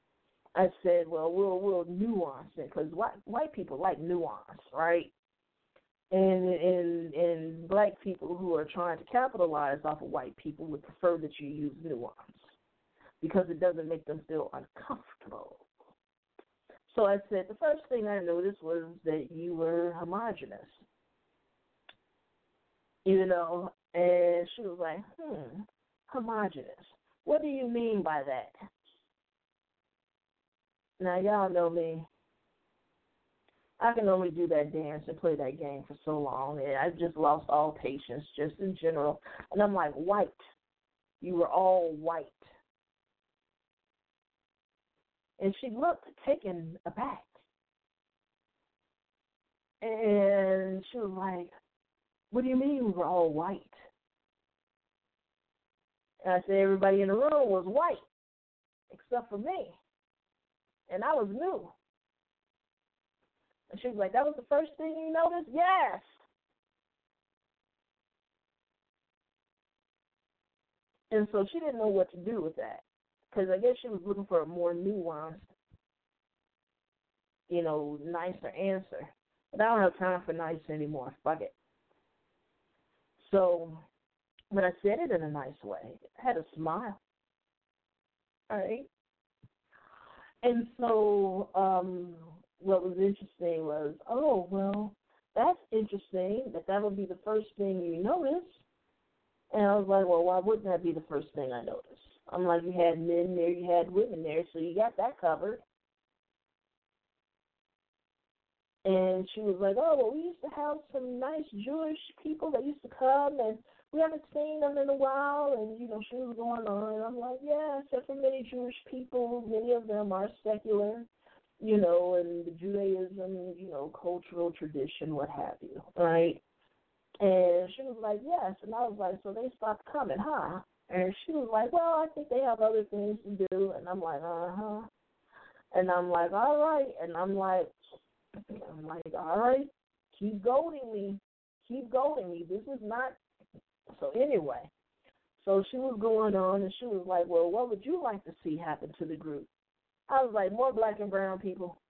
I said, well, we'll nuance it, because white people like nuance, right? And black people who are trying to capitalize off of white people would prefer that you use nuance, because it doesn't make them feel uncomfortable. So I said, the first thing I noticed was that you were homogenous. You know, and she was like, homogenous. What do you mean by that? Now, y'all know me. I can only do that dance and play that game for so long, and I've just lost all patience just in general. And I'm like, white. You were all white. and she looked taken aback. And she was like, what do you mean we're all white? And I said, everybody in the room was white except for me. And I was new. And she was like, that was the first thing you noticed? Yes. And so she didn't know what to do with that, because I guess she was looking for a more nuanced, you know, nicer answer. But I don't have time for nice anymore. Fuck it. So, but I said it in a nice way. I had a smile. All right. And so what was interesting was, oh, well, that's interesting that would be the first thing you notice. And I was like, well, why wouldn't that be the first thing I noticed? I'm like, you had men there, you had women there, so you got that covered. And she was like, oh, well, we used to have some nice Jewish people that used to come, and we haven't seen them in a while. And, you know, she was going on. And I'm like, yeah, except for many Jewish people, many of them are secular, you know, and the Judaism, you know, cultural tradition, what have you, right? And she was like, yes. And I was like, so they stopped coming, huh? And she was like, well, I think they have other things to do. And I'm like, uh-huh. And I'm like, all right. And I'm like, all right, keep goading me. This is not, so anyway. So she was going on, and she was like, well, what would you like to see happen to the group? I was like, more black and brown people.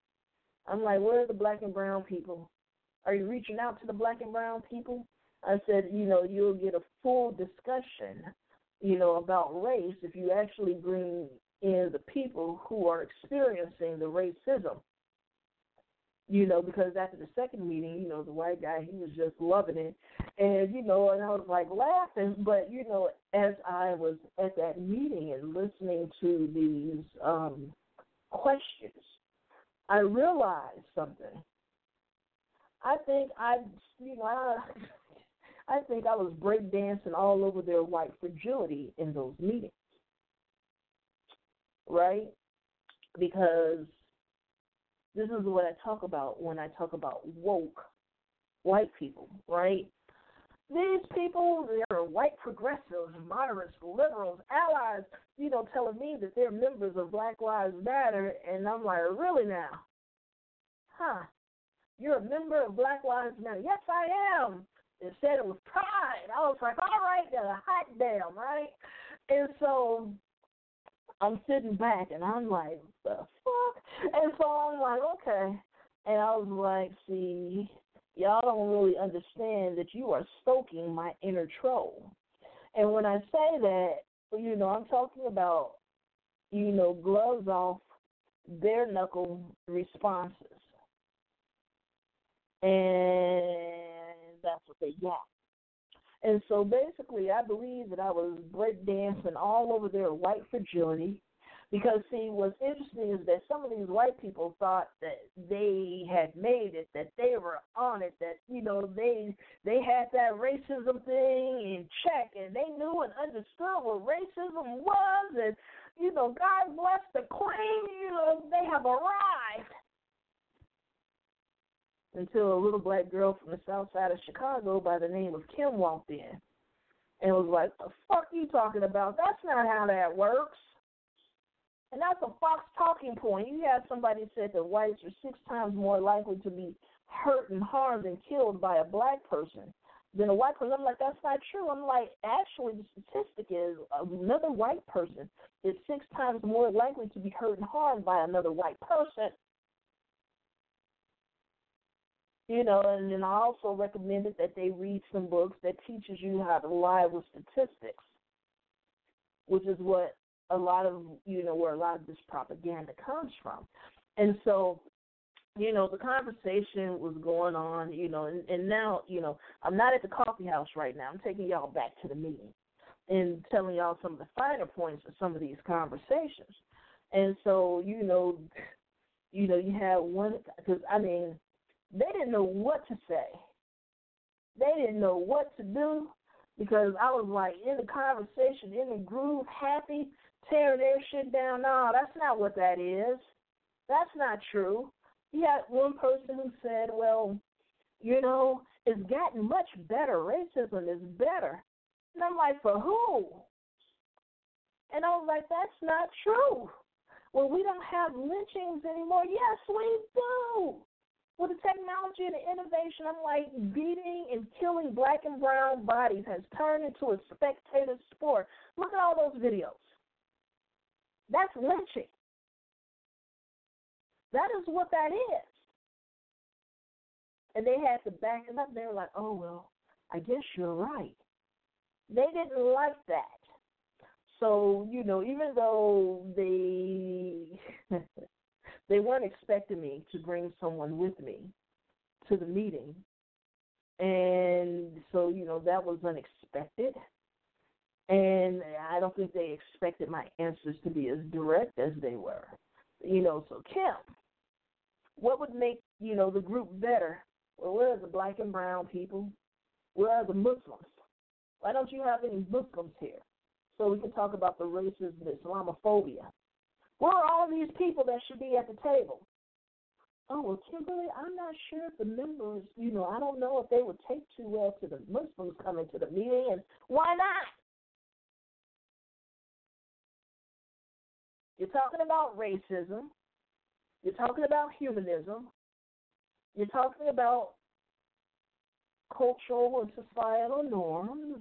I'm like, where are the black and brown people? Are you reaching out to the black and brown people? I said, you know, you'll get a full discussion, you know, about race if you actually bring in the people who are experiencing the racism. You know, because after the second meeting, you know, the white guy, he was just loving it. And, you know, and I was like laughing. But, you know, as I was at that meeting and listening to these questions, I realized something. I think I was breakdancing all over their white fragility in those meetings, right? Because this is what I talk about when I talk about woke white people, right? These people, they're white progressives, moderates, liberals, allies, you know, telling me that they're members of Black Lives Matter, and I'm like, really now? Huh. You're a member of Black Lives Matter. Yes, I am. They said it with pride. I was like, all right, that's a hot damn, right? And so I'm sitting back, and I'm like, the fuck? And so I'm like, okay. And I was like, see, y'all don't really understand that you are stoking my inner troll. And when I say that, you know, I'm talking about, you know, gloves off, bare knuckle responses. And that's what they got. And so basically, I believe that I was breakdancing all over their white fragility, because, see, what's interesting is that some of these white people thought that they had made it, that they were on it, that, you know, they had that racism thing in check, and they knew and understood what racism was, and, you know, God bless the Queen, you know, they have arrived. Until a little black girl from the south side of Chicago by the name of Kim walked in and was like, what the fuck you talking about? That's not how that works. And that's a Fox talking point. You had somebody said that whites are 6 times more likely to be hurt and harmed and killed by a black person than a white person. I'm like, that's not true. I'm like, actually, the statistic is another white person is 6 times more likely to be hurt and harmed by another white person. You know, and then I also recommended that they read some books that teaches you how to lie with statistics, which is what a lot of, you know, where a lot of this propaganda comes from. And so, you know, the conversation was going on, you know, and now, you know, I'm not at the coffee house right now. I'm taking y'all back to the meeting and telling y'all some of the finer points of some of these conversations. And so, you know, you had one, because, I mean, they didn't know what to say. They didn't know what to do, because I was like in the conversation, in the groove, happy, tearing their shit down. No, that's not what that is. That's not true. You had one person who said, well, you know, it's gotten much better. Racism is better. And I'm like, for who? And I was like, that's not true. Well, we don't have lynchings anymore. Yes, we do. With the technology and the innovation, I'm like, beating and killing black and brown bodies has turned into a spectator sport. Look at all those videos. That's lynching. That is what that is. And they had to back it up. They were like, oh, well, I guess you're right. They didn't like that. So, you know, even though they weren't expecting me to bring someone with me to the meeting. And so, you know, that was unexpected. And I don't think they expected my answers to be as direct as they were. You know, so Kim, what would make, you know, the group better? Well, where are the black and brown people? Where are the Muslims? Why don't you have any Muslims here? So we can talk about the racism and Islamophobia. Where are all these people that should be at the table? Oh, well, Kimberly, I'm not sure if the members, you know, I don't know if they would take too well to the Muslims coming to the meeting. And why not? You're talking about racism. You're talking about humanism. You're talking about cultural and societal norms.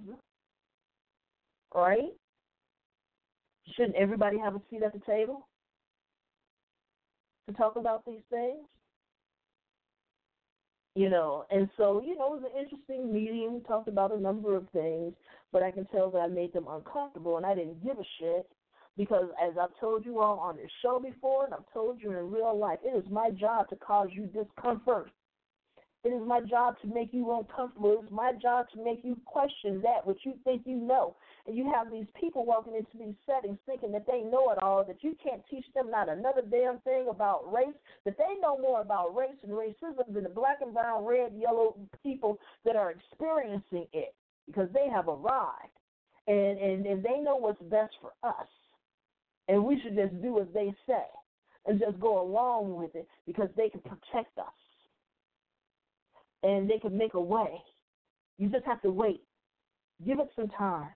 Right? Shouldn't everybody have a seat at the table to talk about these things? You know, and so, you know, it was an interesting meeting. We talked about a number of things, but I can tell that I made them uncomfortable, and I didn't give a shit because, as I've told you all on this show before, and I've told you in real life, it is my job to cause you discomfort. It is my job to make you uncomfortable. It is my job to make you question that, which you think you know. And you have these people walking into these settings thinking that they know it all, that you can't teach them not another damn thing about race, that they know more about race and racism than the black and brown, red, yellow people that are experiencing it because they have arrived. And they know what's best for us. And we should just do as they say and just go along with it because they can protect us. And they can make a way. You just have to wait. Give it some time.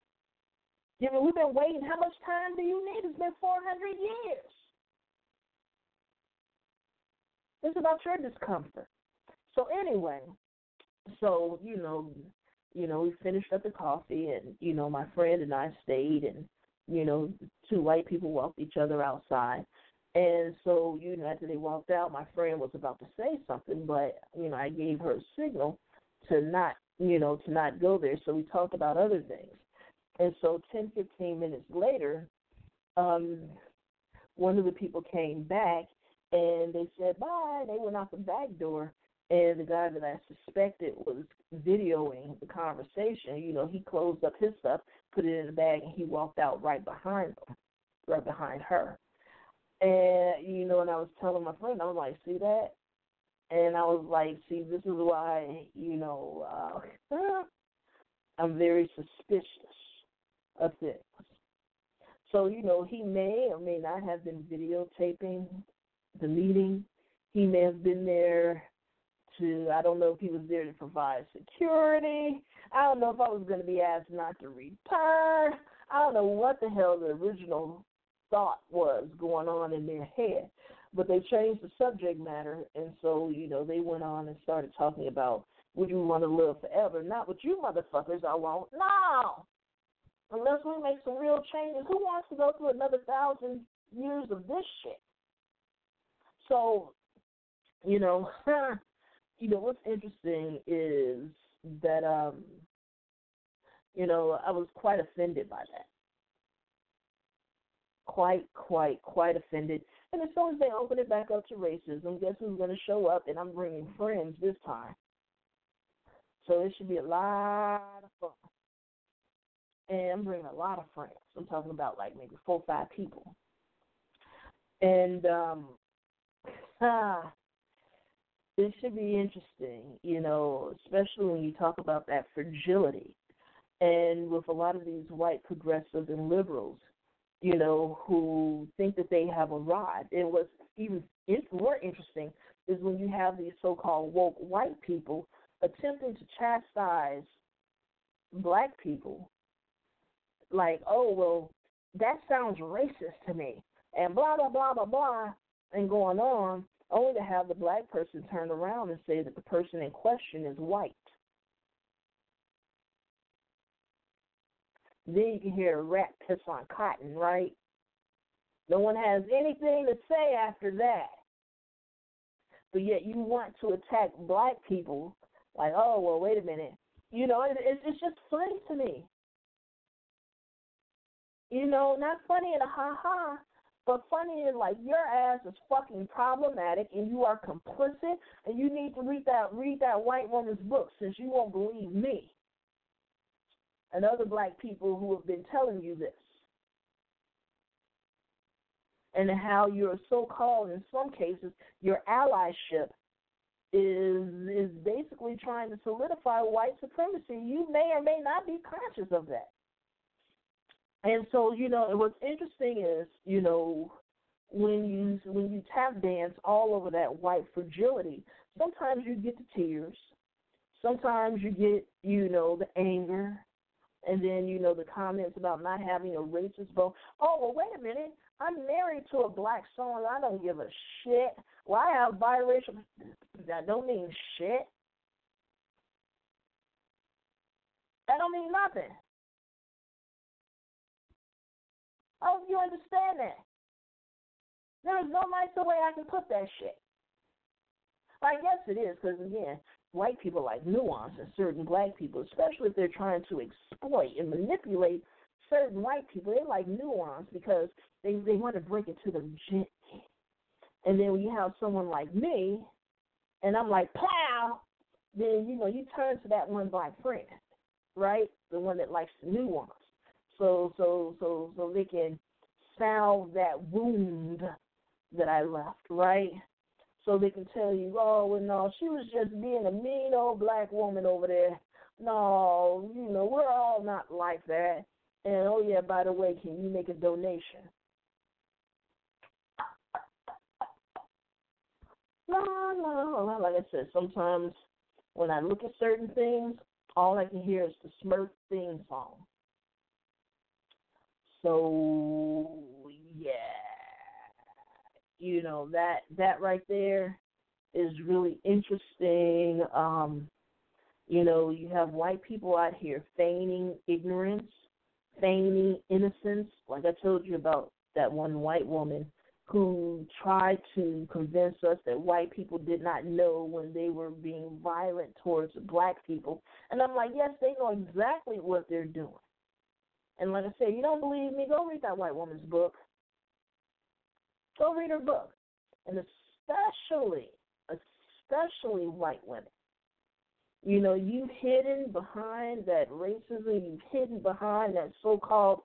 Give it. We've been waiting. How much time do you need? It's been 400 years. It's about your discomfort. So anyway, so, you know, we finished up the coffee, and, you know, my friend and I stayed, and, you know, two white people walked each other outside. And so, you know, after they walked out, my friend was about to say something, but, you know, I gave her a signal to not go there. So we talked about other things. And so 10, 15 minutes later, one of the people came back, and they said bye. They went out the back door, and the guy that I suspected was videoing the conversation, you know, he closed up his stuff, put it in a bag, and he walked out right behind her. And, you know, and I was telling my friend, I was like, see that? And I was like, see, this is why, you know, I'm very suspicious of things. So, you know, he may or may not have been videotaping the meeting. He may have been there to, I don't know if he was there to provide security. I don't know if I was going to be asked not to return. I don't know what the hell the original thought was going on in their head, but they changed the subject matter, and so, you know, they went on and started talking about, would you want to live forever? Not with you motherfuckers, I won't. No! Unless we make some real changes, who wants to go through another 1,000 years of this shit? So, you know, you know, what's interesting is that, you know, I was quite offended by that. Quite offended. And as soon as they open it back up to racism, guess who's going to show up? And I'm bringing friends this time. So it should be a lot of fun. And I'm bringing a lot of friends. I'm talking about like maybe 4 or 5 people. And it should be interesting, you know, especially when you talk about that fragility. And with a lot of these white progressives and liberals, you know, who think that they have arrived. And what's even more interesting is when you have these so-called woke white people attempting to chastise black people, like, oh, well, that sounds racist to me, and blah, blah, blah, blah, blah, and going on, only to have the black person turn around and say that the person in question is white. Then you can hear a rat piss on cotton, right? No one has anything to say after that. But yet you want to attack black people, like, oh, well, wait a minute. You know, it's just funny to me. You know, not funny in a ha-ha, but funny in like your ass is fucking problematic and you are complicit and you need to read that white woman's book since you won't believe me and other black people who have been telling you this. And how your so-called, in some cases, your allyship is basically trying to solidify white supremacy. You may or may not be conscious of that. And so, you know, what's interesting is, you know, when you tap dance all over that white fragility, sometimes you get the tears, sometimes you get, you know, the anger, and then, you know, the comments about not having a racist vote. Oh, well, wait a minute. I'm married to a black soul. I don't give a shit. Well, I have biracial. That don't mean shit. That don't mean nothing. I hope you understand that. There is no nicer way I can put that shit. I guess it is, because, again, white people like nuance and certain black people, especially if they're trying to exploit and manipulate certain white people, they like nuance because they want to break it to them gently. And then when you have someone like me, and I'm like, pow, then, you know, you turn to that one black friend, right? The one that likes the nuance. So they can salve that wound that I left, right? So they can tell you, oh, well, no, she was just being a mean old black woman over there. No, you know, we're all not like that. And, oh, yeah, by the way, can you make a donation? No. Like I said, sometimes when I look at certain things, all I can hear is the Smurf theme song. So, yeah, you know, that right there is really interesting. You know, you have white people out here feigning ignorance, feigning innocence. Like I told you about that one white woman who tried to convince us that white people did not know when they were being violent towards black people. And I'm like, yes, they know exactly what they're doing. And like I said, you don't believe me, go read that white woman's book. Go read her book. And especially white women. You know, you've hidden behind that racism, you've hidden behind that so-called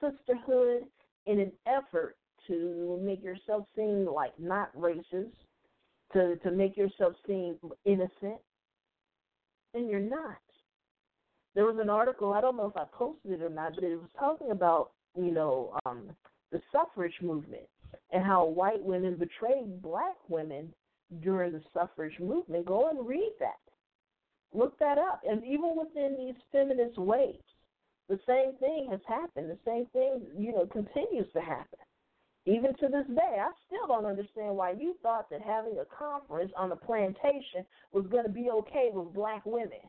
sisterhood in an effort to make yourself seem like not racist, to make yourself seem innocent. And you're not. There was an article, I don't know if I posted it or not, but it was talking about, you know, the suffrage movement and how white women betrayed black women during the suffrage movement. Go and read that. Look that up. And even within these feminist waves, the same thing has happened. The same thing, you know, continues to happen. Even to this day, I still don't understand why you thought that having a conference on a plantation was going to be okay with black women.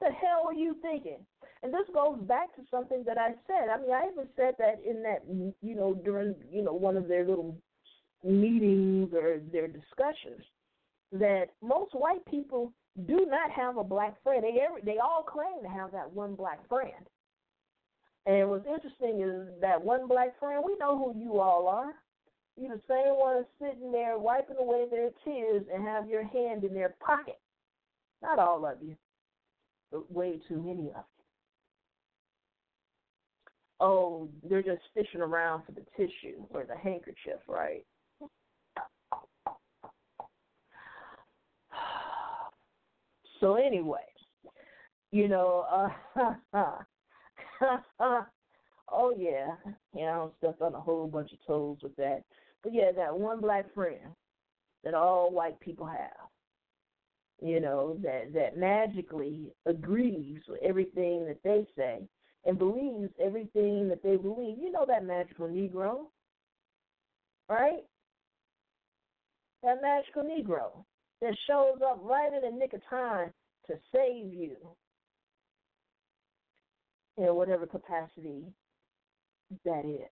The hell are you thinking? And this goes back to something that I said. I mean, I even said that in that, you know, during, you know, one of their little meetings or their discussions, that most white people do not have a black friend. They all claim to have that one black friend. And what's interesting is that one black friend, we know who you all are. You're the same one sitting there wiping away their tears and have your hand in their pocket. Not all of you. But way too many of them. Oh, they're just fishing around for the tissue or the handkerchief, right? So anyway, you know, Oh, yeah. Yeah, I'm stuck on a whole bunch of toes with that. But, yeah, that one black friend that all white people have, you know, that magically agrees with everything that they say and believes everything that they believe. You know that magical Negro, right? That magical Negro that shows up right in the nick of time to save you in whatever capacity that is.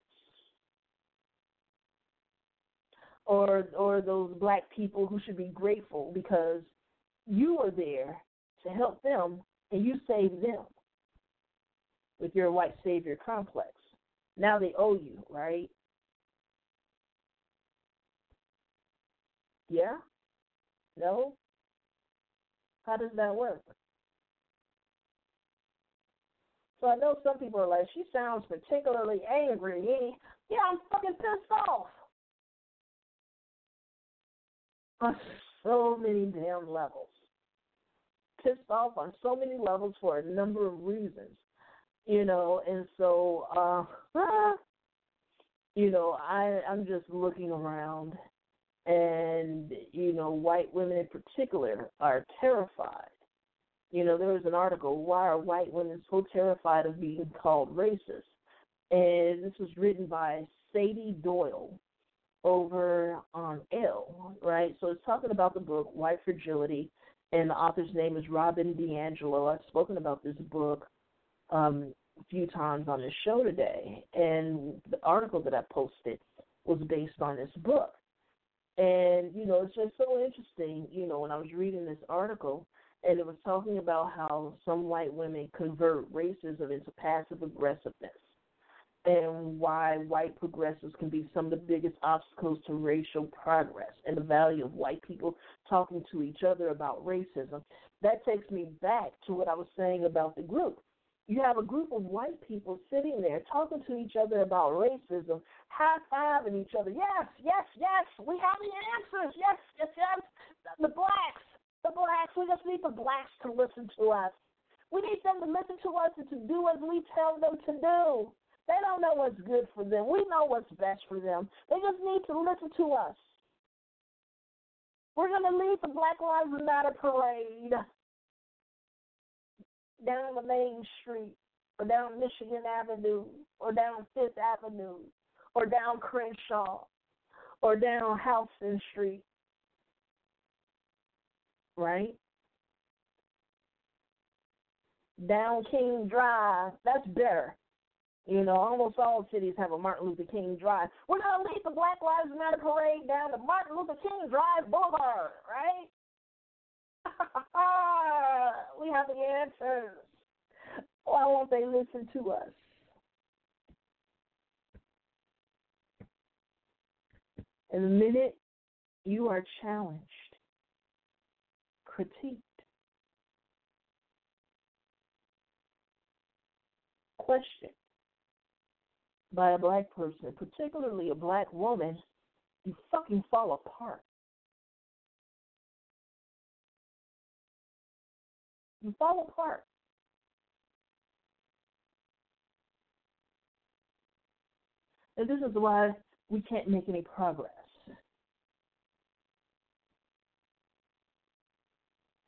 Or those black people who should be grateful because you were there to help them and you saved them with your white savior complex. Now they owe you, right? Yeah? No? How does that work? So I know some people are like, she sounds particularly angry. Yeah, I'm fucking pissed off. On so many damn levels. Pissed off on so many levels for a number of reasons. You know, and so, you know, I'm just looking around. And, you know, white women in particular are terrified. You know, there was an article, Why Are White Women So Terrified of Being Called Racist? And this was written by Sadie Doyle over on Elle, right? So it's talking about the book, White Fragility, and the author's name is Robin DiAngelo. I've spoken about this book a few times on this show today, and the article that I posted was based on this book. And, you know, it's just so interesting, you know, when I was reading this article, and it was talking about how some white women convert racism into passive aggressiveness and why white progressives can be some of the biggest obstacles to racial progress and the value of white people talking to each other about racism. That takes me back to what I was saying about the group. You have a group of white people sitting there talking to each other about racism, high-fiving each other. Yes, yes, yes, we have the answers. Yes, yes, yes, the blacks. We just need the blacks to listen to us. We need them to listen to us and to do as we tell them to do. They don't know what's good for them. We know what's best for them. They just need to listen to us. We're going to lead the Black Lives Matter parade down the main street or down Michigan Avenue or down Fifth Avenue or down Crenshaw or down Houston Street, right? Down King Drive, that's better. You know, almost all cities have a Martin Luther King Drive. We're going to lead the Black Lives Matter parade down to Martin Luther King Drive Boulevard, right? We have the answers. Why won't they listen to us? And the minute you are challenged, critiqued, questioned by a black person, particularly a black woman, you fucking fall apart. You fall apart. And this is why we can't make any progress.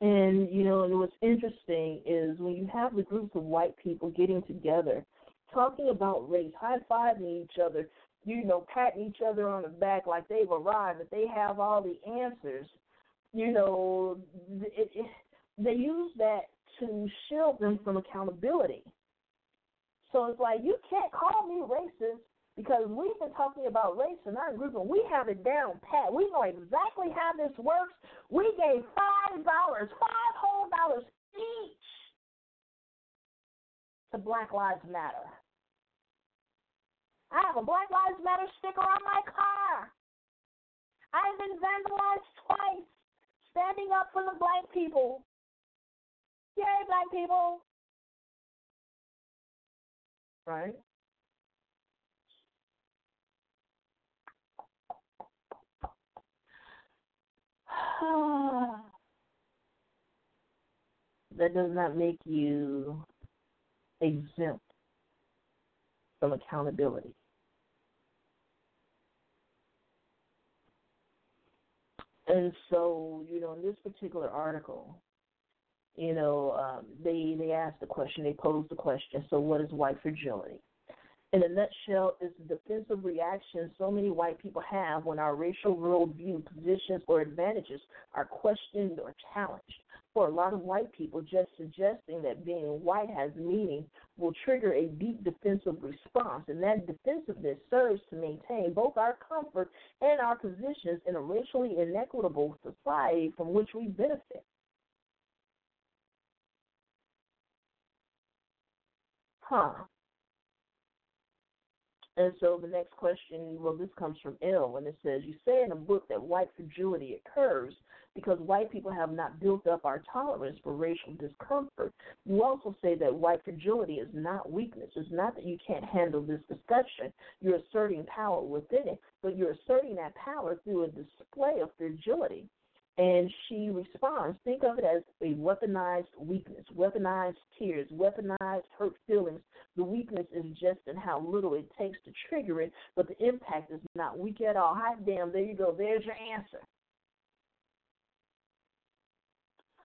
And, you know, and what's interesting is when you have the groups of white people getting together, talking about race, high-fiving each other, you know, patting each other on the back like they've arrived, that they have all the answers, you know, they use that to shield them from accountability. So it's like, you can't call me racist because we've been talking about race in our group and we have it down pat. We know exactly how this works. We gave $5 each to Black Lives Matter. I have a Black Lives Matter sticker on my car. I've been vandalized twice, standing up for the black people. Yay, black people. Right? That does not make you exempt from accountability. And so, you know, in this particular article, you know, they asked the question, they posed the question, so what is white fragility? In a nutshell, it's the defensive reaction so many white people have when our racial worldview, positions, or advantages are questioned or challenged. For a lot of white people, just suggesting that being white has meaning will trigger a deep defensive response, and that defensiveness serves to maintain both our comfort and our positions in a racially inequitable society from which we benefit. And so the next question, well, this comes from Elle, and it says, you say in a book that white fragility occurs because white people have not built up our tolerance for racial discomfort. You also say that white fragility is not weakness. It's not that you can't handle this discussion. You're asserting power within it, but you're asserting that power through a display of fragility. And she responds, think of it as a weaponized weakness, weaponized tears, weaponized hurt feelings. The weakness is just in how little it takes to trigger it, but the impact is not weak at all. Hi, damn, there you go. There's your answer.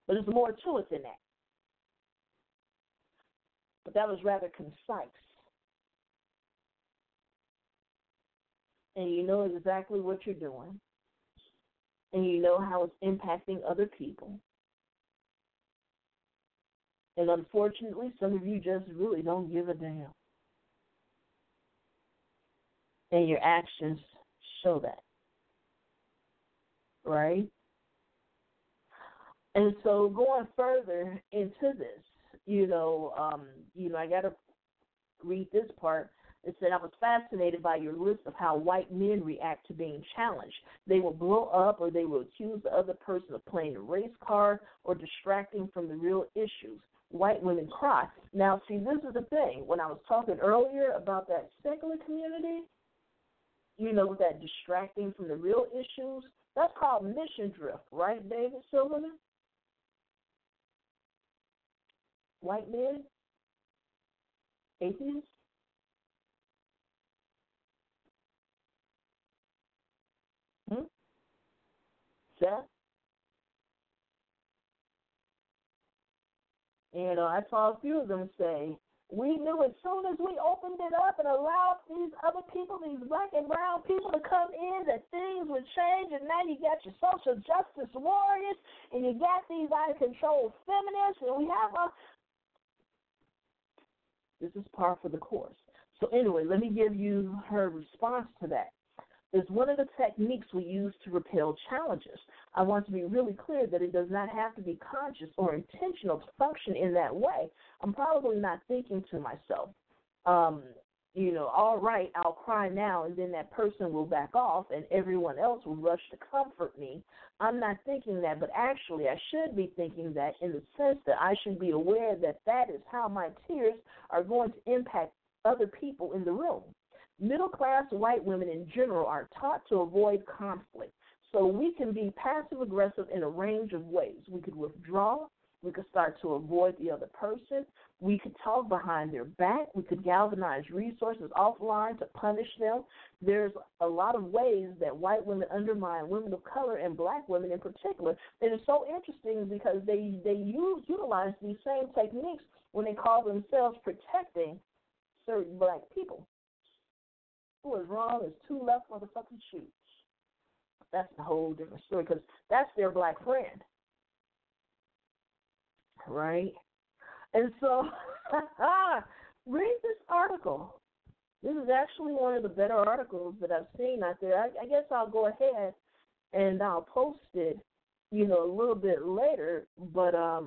But there's more to it than that. But that was rather concise. And you know exactly what you're doing. And you know how it's impacting other people. And unfortunately, some of you just really don't give a damn. And your actions show that. Right? And so going further into this, I got to read this part. It said, I was fascinated by your list of how white men react to being challenged. They will blow up, or they will accuse the other person of playing the race card or distracting from the real issues. White women cry. Now, see, this is the thing. When I was talking earlier about that secular community, you know, that distracting from the real issues, that's called mission drift, right, David Silverman? White men? Atheists? You know, I saw a few of them say, we knew as soon as we opened it up and allowed these other people, these black and brown people to come in, that things would change. And now you got your social justice warriors, and you got these out-of-control feminists, and we have a... This is par for the course. So anyway, let me give you her response to that. Is one of the techniques we use to repel challenges. I want to be really clear that it does not have to be conscious or intentional to function in that way. I'm probably not thinking to myself, all right, I'll cry now, and then that person will back off and everyone else will rush to comfort me. I'm not thinking that, but actually I should be thinking that, in the sense that I should be aware that that is how my tears are going to impact other people in the room. Middle-class white women in general are taught to avoid conflict, so we can be passive-aggressive in a range of ways. We could withdraw. We could start to avoid the other person. We could talk behind their back. We could galvanize resources offline to punish them. There's a lot of ways that white women undermine women of color, and black women in particular. And it's so interesting because they utilize these same techniques when they call themselves protecting certain black people. Who is wrong is two left motherfucking shoes. That's a whole different story, because that's their black friend, right? And so, read this article. This is actually one of the better articles that I've seen out there. I guess I'll go ahead and I'll post it, a little bit later. But right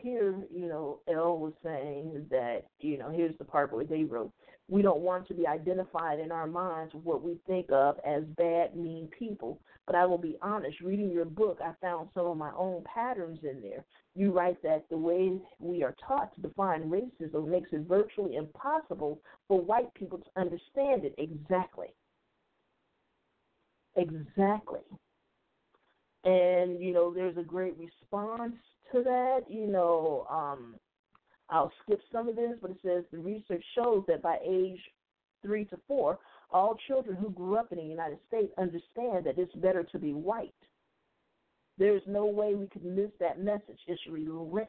here, Elle was saying that, here's the part where they wrote, we don't want to be identified in our minds with what we think of as bad, mean people. But I will be honest, reading your book, I found some of my own patterns in there. You write that the way we are taught to define racism makes it virtually impossible for white people to understand it. Exactly. And, there's a great response to that, I'll skip some of this, but it says the research shows that by age 3 to 4, all children who grew up in the United States understand that it's better to be white. There's no way we could miss that message. It's relentless.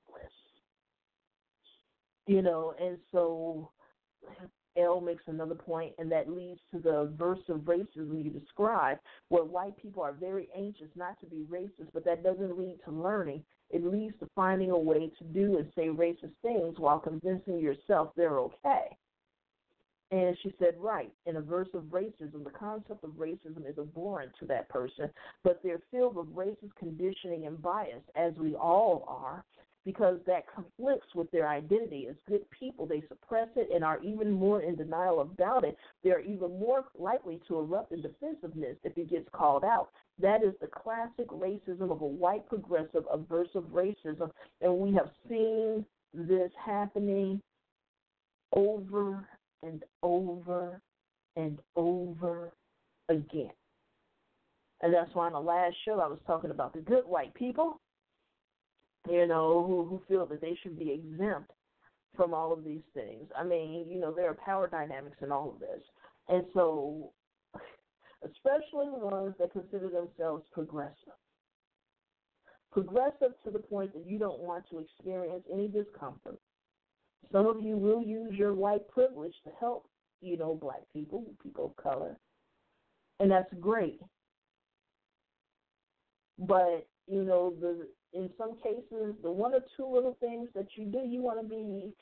You know, and so Elle makes another point, and that leads to the aversive racism you describe, where white people are very anxious not to be racist, but that doesn't lead to learning. It leads to finding a way to do and say racist things while convincing yourself they're okay. And she said, right, in aversive racism, the concept of racism is abhorrent to that person, but they're filled with racist conditioning and bias, as we all are, because that conflicts with their identity. As good people, they suppress it and are even more in denial about it. They're even more likely to erupt in defensiveness if it gets called out. That is the classic racism of a white progressive aversive racism, and we have seen this happening over and over and over again. And that's why on the last show I was talking about the good white people, you know, who feel that they should be exempt from all of these things. I mean, you know, there are power dynamics in all of this. And so, especially the ones that consider themselves progressive. Progressive to the point that you don't want to experience any discomfort. Some of you will use your white privilege to help, you know, black people, people of color, and that's great. But, you know, in some cases, the one or two little things that you do, you want to be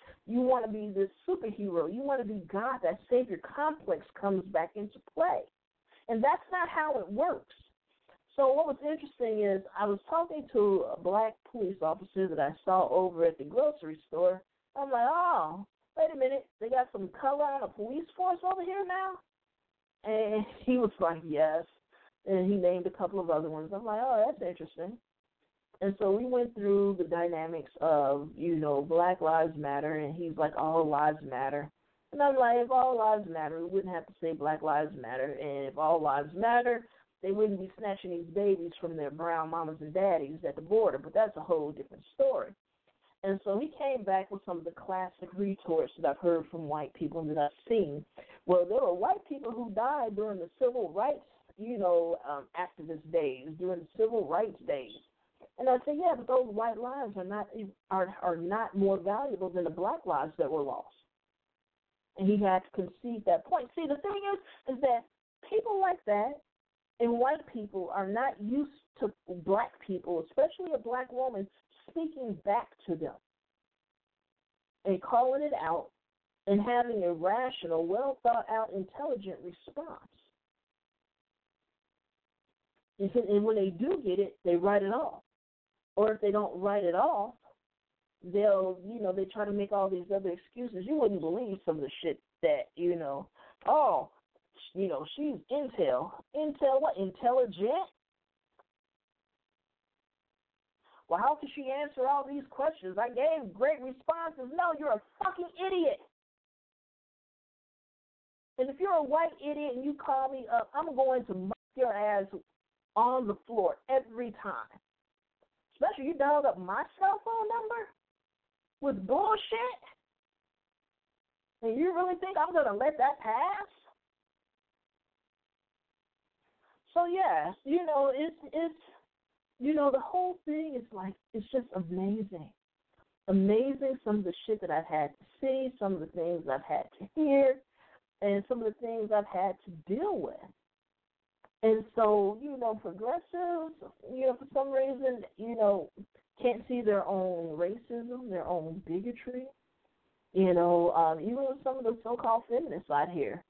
this superhero. You want to be God. That savior complex comes back into play, and that's not how it works. So what was interesting is I was talking to a black police officer that I saw over at the grocery store. I'm like, oh, wait a minute, they got some color on a police force over here now? And he was like, yes. And he named a couple of other ones. I'm like, oh, that's interesting. And so we went through the dynamics of, you know, Black Lives Matter, and he's like, all lives matter. And I'm like, if all lives matter, we wouldn't have to say Black Lives Matter. And if all lives matter, they wouldn't be snatching these babies from their brown mamas and daddies at the border. But that's a whole different story. And so he came back with some of the classic retorts that I've heard from white people and that I've seen. Well, there were white people who died during the civil rights, you know, activist days, during the civil rights days. And I said, yeah, but those white lives are not more valuable than the black lives that were lost. And he had to concede that point. See, the thing is that people like that and white people are not used to black people, especially a black woman, speaking back to them and calling it out and having a rational, well-thought-out, intelligent response. And when they do get it, they write it off. Or if they don't write it off, they try to make all these other excuses. You wouldn't believe some of the shit that, she's intel. Intel, what, intelligent? Well, how can she answer all these questions? I gave great responses. No, you're a fucking idiot. And if you're a white idiot and you call me up, I'm going to muck your ass on the floor every time. Especially you dialed up my cell phone number with bullshit. And you really think I'm going to let that pass? So, yeah, it's... the whole thing is like, it's just amazing. Amazing, some of the shit that I've had to see, some of the things I've had to hear, and some of the things I've had to deal with. And so, progressives, for some reason, can't see their own racism, their own bigotry. Even with some of the so-called feminists out here.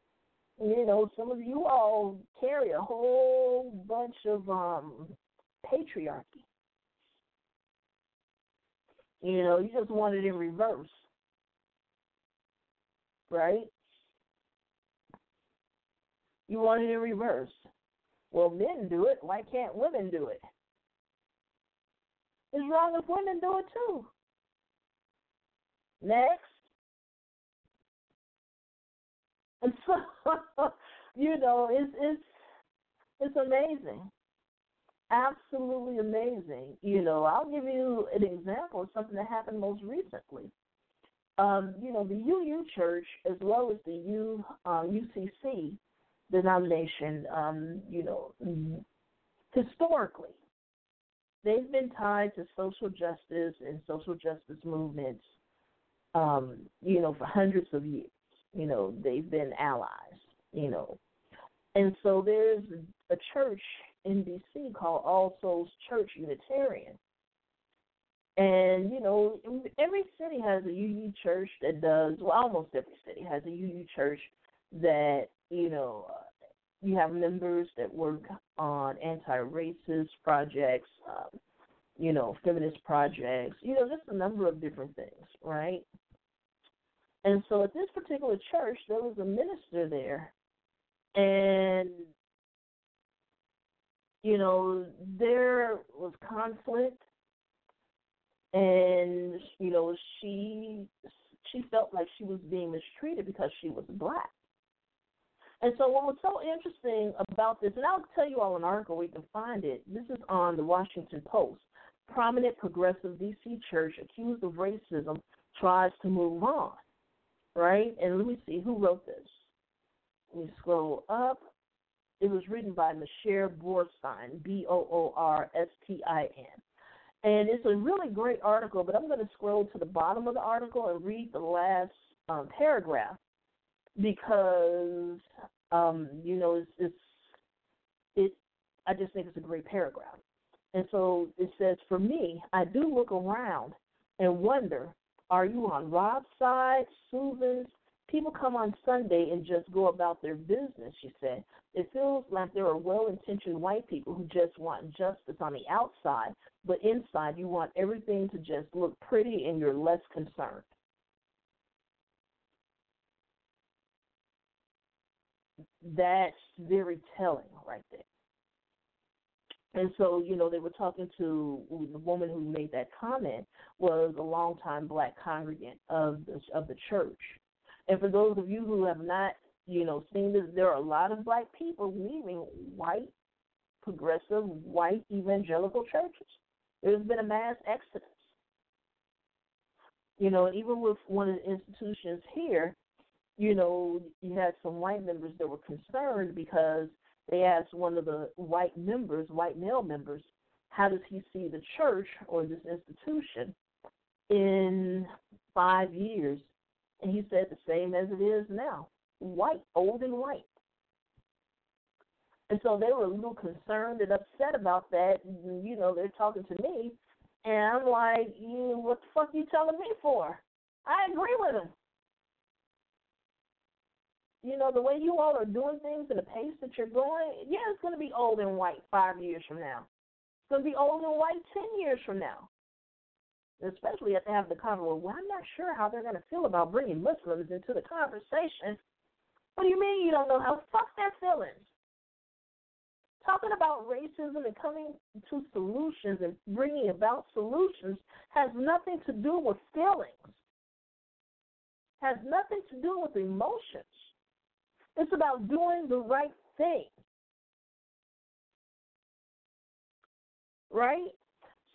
Some of you all carry a whole bunch of... patriarchy. You just want it in reverse. Right? You want it in reverse. Well, men do it. Why can't women do it? It's wrong if women do it too. Next. And so, it's amazing. Absolutely amazing. I'll give you an example of something that happened most recently. the UU Church as well as the UCC denomination, historically, they've been tied to social justice and social justice movements, for hundreds of years. They've been allies, And so there's a church in D.C. called All Souls Church Unitarian. And, every city has a UU church that does, almost every city has a UU church that, you have members that work on anti-racist projects, feminist projects, just a number of different things, right? And so at this particular church, there was a minister there, and, there was conflict. And, she felt like she was being mistreated because she was black. And so what was so interesting about this, and I'll tell you all an article where you can find it. This is on the Washington Post. Prominent progressive D.C. church accused of racism tries to move on, right? And let me see who wrote this. Let me scroll up. It was written by Michelle Borstein, B-O-O-R-S-T-I-N. And it's a really great article, but I'm going to scroll to the bottom of the article and read the last paragraph because, I just think it's a great paragraph. And so it says, for me, I do look around and wonder, are you on Rob's side, Susan's? People come on Sunday and just go about their business, she said. It feels like there are well-intentioned white people who just want justice on the outside, but inside you want everything to just look pretty and you're less concerned. That's very telling right there. And so, they were talking to the woman who made that comment was a longtime black congregant of the church. And for those of you who have not, seen this, there are a lot of black people leaving white, progressive, white evangelical churches. There's been a mass exodus. Even with one of the institutions here, you had some white members that were concerned because they asked one of the white members, white male members, how does he see the church or this institution in 5 years? And he said the same as it is now, white, old and white. And so they were a little concerned and upset about that. They're talking to me, and I'm like, what the fuck are you telling me for? I agree with them. The way you all are doing things and the pace that you're going, it's going to be old and white 5 years from now. It's going to be old and white 10 years from now. Especially if they have the conversation, I'm not sure how they're going to feel about bringing Muslims into the conversation. What do you mean you don't know how? Fuck their feelings. Talking about racism and coming to solutions and bringing about solutions has nothing to do with feelings. Has nothing to do with emotions. It's about doing the right thing. Right?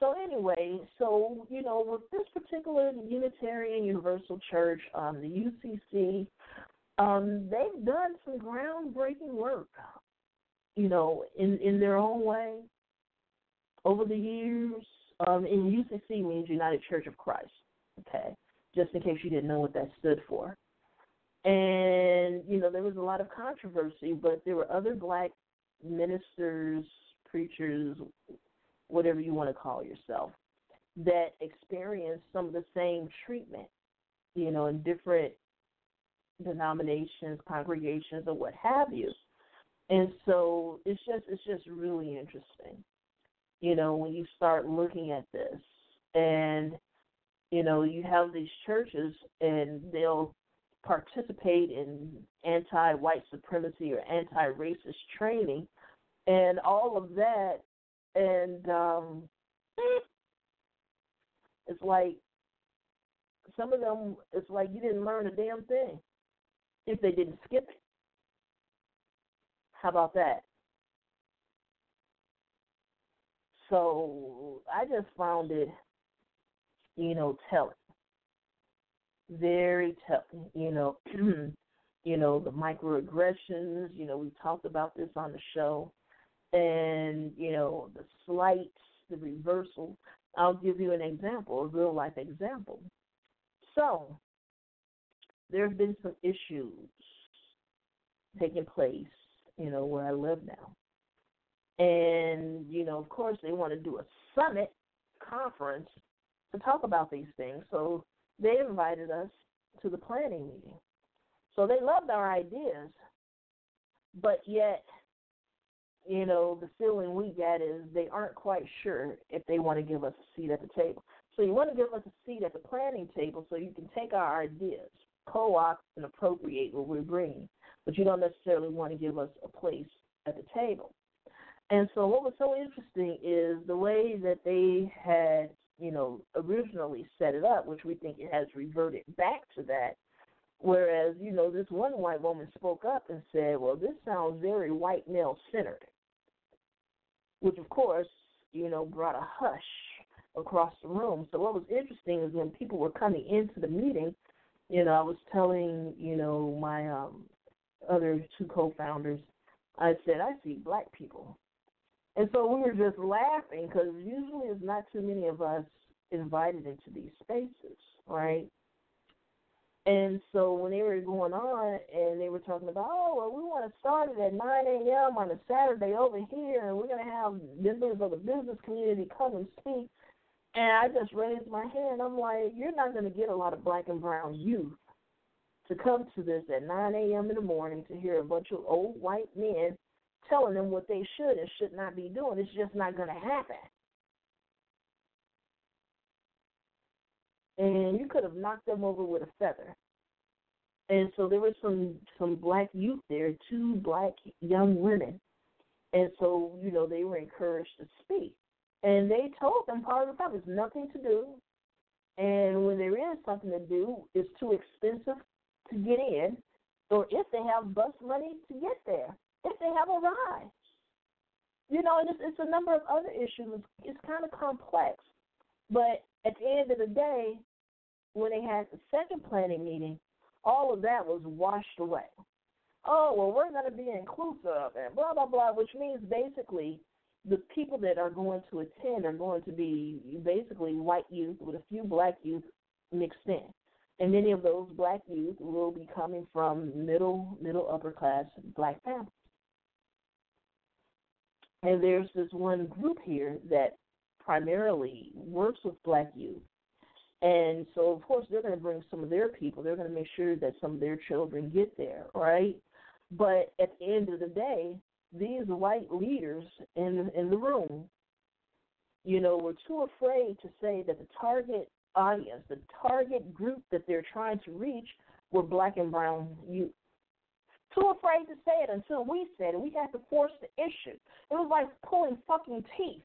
So anyway, with this particular Unitarian Universal Church, the UCC, they've done some groundbreaking work, in their own way over the years. And UCC means United Church of Christ, okay, just in case you didn't know what that stood for. And, there was a lot of controversy, but there were other black ministers, preachers, whatever you want to call yourself, that experience some of the same treatment, in different denominations, congregations, or what have you. And so it's just really interesting, when you start looking at this. And, you have these churches and they'll participate in anti-white supremacy or anti-racist training and all of that. And it's like some of them, it's like you didn't learn a damn thing if they didn't skip it. How about that? So I just found it, telling. very tough, you know, you know, the microaggressions, you know, we talked about this on the show, and, you know, the slights, the reversal. I'll give you an example, a real-life example. So there have been some issues taking place, you know, where I live now. And, you know, of course they want to do a summit conference to talk about these things. So they invited us to the planning meeting. So they loved our ideas, but yet, you know, the feeling we get is they aren't quite sure if they want to give us a seat at the table. So you want to give us a seat at the planning table so you can take our ideas, co-opt and appropriate what we're bringing, but you don't necessarily want to give us a place at the table. And so what was so interesting is the way that they had, you know, originally set it up, which we think it has reverted back to that, whereas, you know, this one white woman spoke up and said, well, this sounds very white male-centered, which, of course, you know, brought a hush across the room. So what was interesting is when people were coming into the meeting, you know, I was telling, you know, my other two co-founders, I said, I see black people. And so we were just laughing because usually there's not too many of us invited into these spaces, right? And so when they were going on and they were talking about, oh, well, we want to start it at 9 a.m. on a Saturday over here, and we're going to have members of the business community come and speak. And I just raised my hand. I'm like, you're not going to get a lot of black and brown youth to come to this at 9 a.m. in the morning to hear a bunch of old white men telling them what they should and should not be doing. It's just not going to happen. And you could have knocked them over with a feather. And so there was some black youth there, two black young women. And so, you know, they were encouraged to speak. And they told them part of the problem is nothing to do. And when there is something to do, it's too expensive to get in, or if they have bus money to get there, if they have a ride. You know, and it's a number of other issues. It's kind of complex. But at the end of the day, when they had the second planning meeting, all of that was washed away. Oh, well, we're going to be inclusive and blah, blah, blah, which means basically the people that are going to attend are going to be basically white youth with a few black youth mixed in. And many of those black youth will be coming from middle upper class black families. And there's this one group here that primarily works with black youth. And so, of course, they're going to bring some of their people. They're going to make sure that some of their children get there, right? But at the end of the day, these white leaders in the room, you know, were too afraid to say that the target audience, the target group that they're trying to reach were black and brown youth. Too afraid to say it until we said it. We had to force the issue. It was like pulling fucking teeth.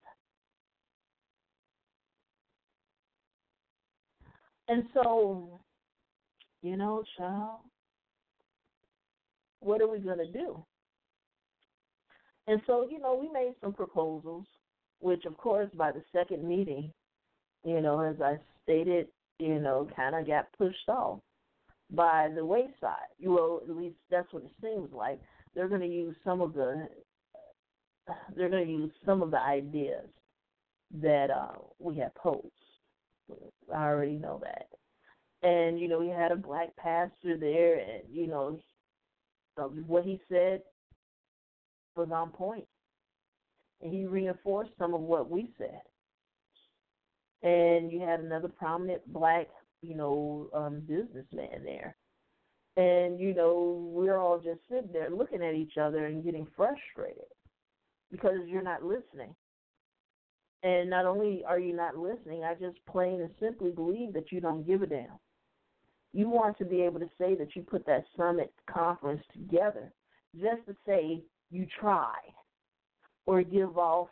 And so, you know, child, what are we going to do? And so, you know, we made some proposals, which, of course, by the second meeting, you know, as I stated, you know, kind of got pushed off by the wayside. Well, at least that's what it seems like. They're going to use some of the ideas that we had posed. I already know that. And, you know, we had a black pastor there, and, you know, what he said was on point. And he reinforced some of what we said. And you had another prominent black, you know, businessman there. And, you know, we're all just sitting there looking at each other and getting frustrated because you're not listening. And not only are you not listening, I just plain and simply believe that you don't give a damn. You want to be able to say that you put that summit conference together just to say you tried or give off,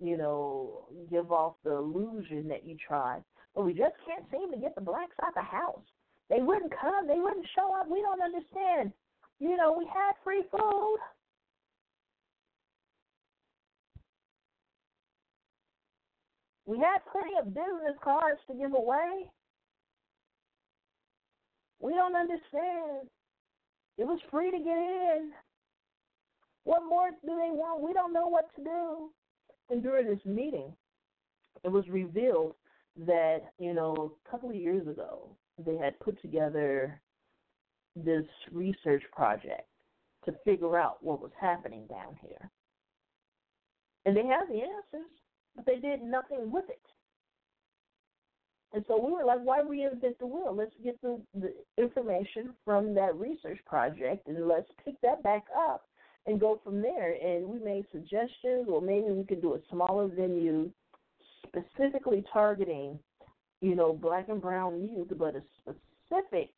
you know, give off the illusion that you tried. But we just can't seem to get the blacks out of the house. They wouldn't come. They wouldn't show up. We don't understand. You know, we had free food. We had plenty of business cards to give away. We don't understand. It was free to get in. What more do they want? We don't know what to do. And during this meeting, it was revealed that, you know, a couple of years ago, they had put together this research project to figure out what was happening down here. And they had the answers, but they did nothing with it. And so we were like, why reinvent the wheel? Let's get the information from that research project and let's pick that back up and go from there. And we made suggestions, or maybe we could do a smaller venue specifically targeting, you know, black and brown youth, but a specific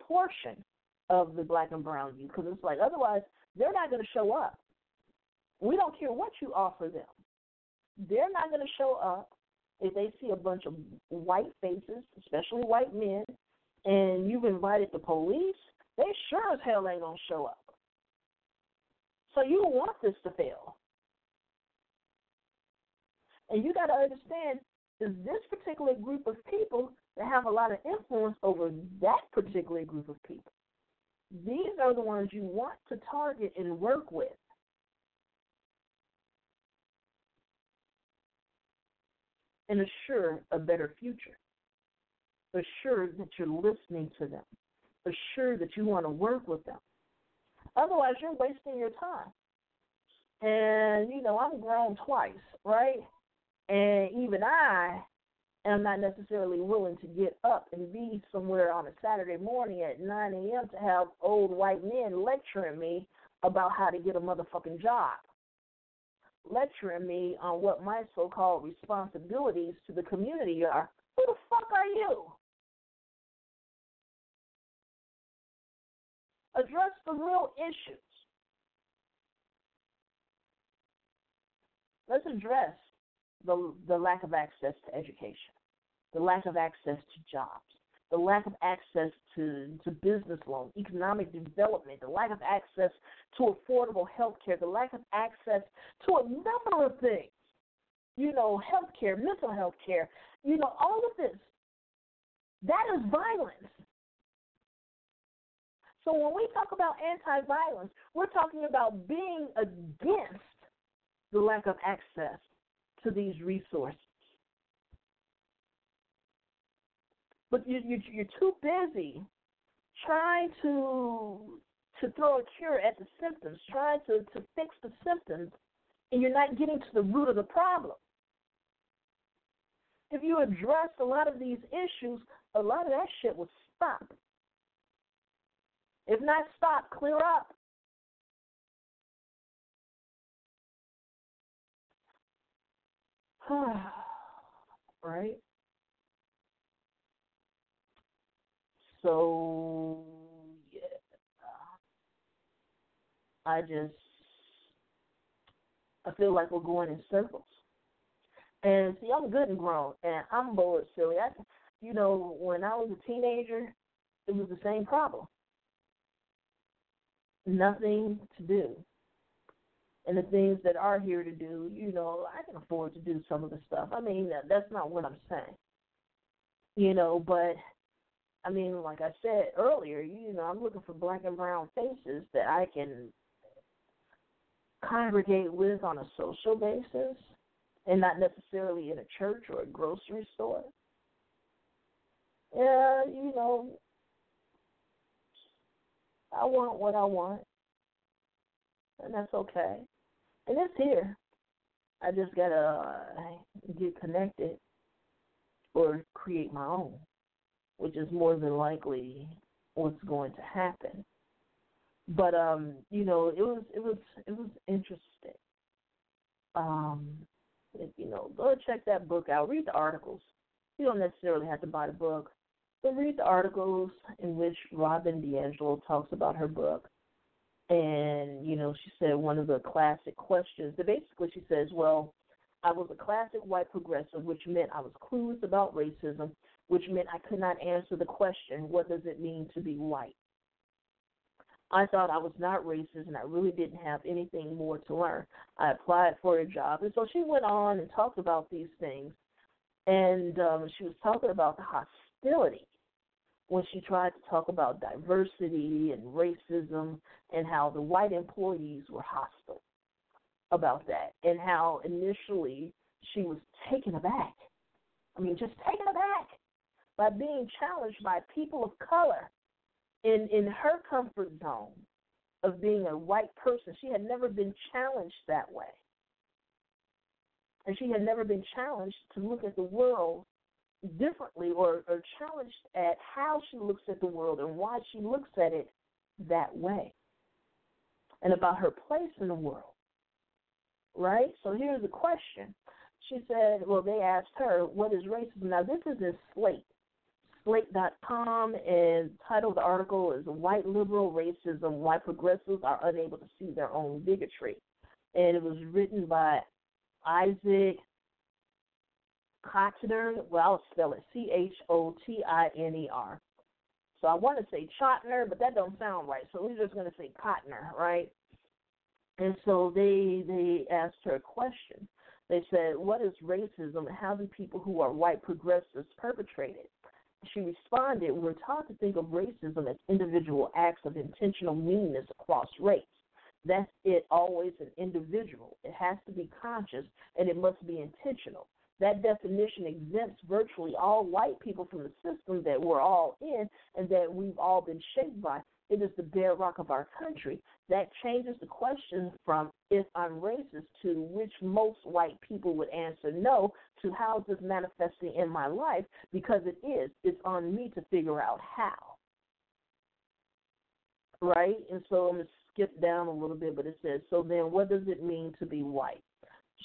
portion of the black and brown youth, because it's like otherwise they're not going to show up. We don't care what you offer them. They're not going to show up if they see a bunch of white faces, especially white men, and you've invited the police. They sure as hell ain't going to show up. So you want this to fail. And you got to understand that this particular group of people that have a lot of influence over that particular group of people, these are the ones you want to target and work with. And assure a better future. Assure that you're listening to them. Assure that you want to work with them. Otherwise, you're wasting your time. And, you know, I'm grown twice, right? And even I am not necessarily willing to get up and be somewhere on a Saturday morning at 9 a.m. to have old white men lecturing me about how to get a motherfucking job. Lecturing me on what my so-called responsibilities to the community are. Who the fuck are you? Address the real issues. Let's address the lack of access to education, the lack of access to jobs, the lack of access to business loans, economic development, the lack of access to affordable health care, the lack of access to a number of things, you know, health care, mental health care, you know, all of this. That is violence. So when we talk about anti-violence, we're talking about being against the lack of access to these resources. But you're too busy trying to throw a cure at the symptoms, trying to fix the symptoms, and you're not getting to the root of the problem. If you addressed a lot of these issues, a lot of that shit would stop. If not stop, clear up. Right? So, yeah, I feel like we're going in circles. And see, I'm good and grown, and I'm bored, silly. You know, when I was a teenager, it was the same problem. Nothing to do. And the things that are here to do, you know, I can afford to do some of the stuff. I mean, that's not what I'm saying. You know, but I mean, like I said earlier, you know, I'm looking for black and brown faces that I can congregate with on a social basis and not necessarily in a church or a grocery store. Yeah, you know, I want what I want, and that's okay. And it's here. I just got to get connected or create my own, which is more than likely what's going to happen. But you know, it was interesting. You know, go check that book out. Read the articles. You don't necessarily have to buy the book, but read the articles in which Robin DiAngelo talks about her book. And you know, she said one of the classic questions. That basically, she says, "Well, I was a classic white progressive, which meant I was clueless about racism." Which meant I could not answer the question, what does it mean to be white? I thought I was not racist, and I really didn't have anything more to learn. I applied for a job. And so she went on and talked about these things, and she was talking about the hostility when she tried to talk about diversity and racism and how the white employees were hostile about that and how initially she was taken aback. I mean, just taken aback by being challenged by people of color in her comfort zone of being a white person. She had never been challenged that way. And she had never been challenged to look at the world differently or challenged at how she looks at the world and why she looks at it that way and about her place in the world, right? So here's the question. She said, well, they asked her, what is racism? Now, this is in Slate. Slate.com, and title of the article is White Liberal Racism, Why Progressives Are Unable to See Their Own Bigotry. And it was written by Isaac Chotiner. Well, I'll spell it Chotiner. So I want to say Chotiner, but that don't sound right. So we're just going to say Chotiner, right? And so they asked her a question. They said, what is racism and how do people who are white progressives perpetrate it? She responded, we're taught to think of racism as individual acts of intentional meanness across race. That's it, always an individual. It has to be conscious, and it must be intentional. That definition exempts virtually all white people from the system that we're all in and that we've all been shaped by. It is the bedrock of our country. That changes the question from if I'm racist to which most white people would answer no to how is this manifesting in my life, because it is. It's on me to figure out how. Right? And so I'm going to skip down a little bit, but it says, so then what does it mean to be white?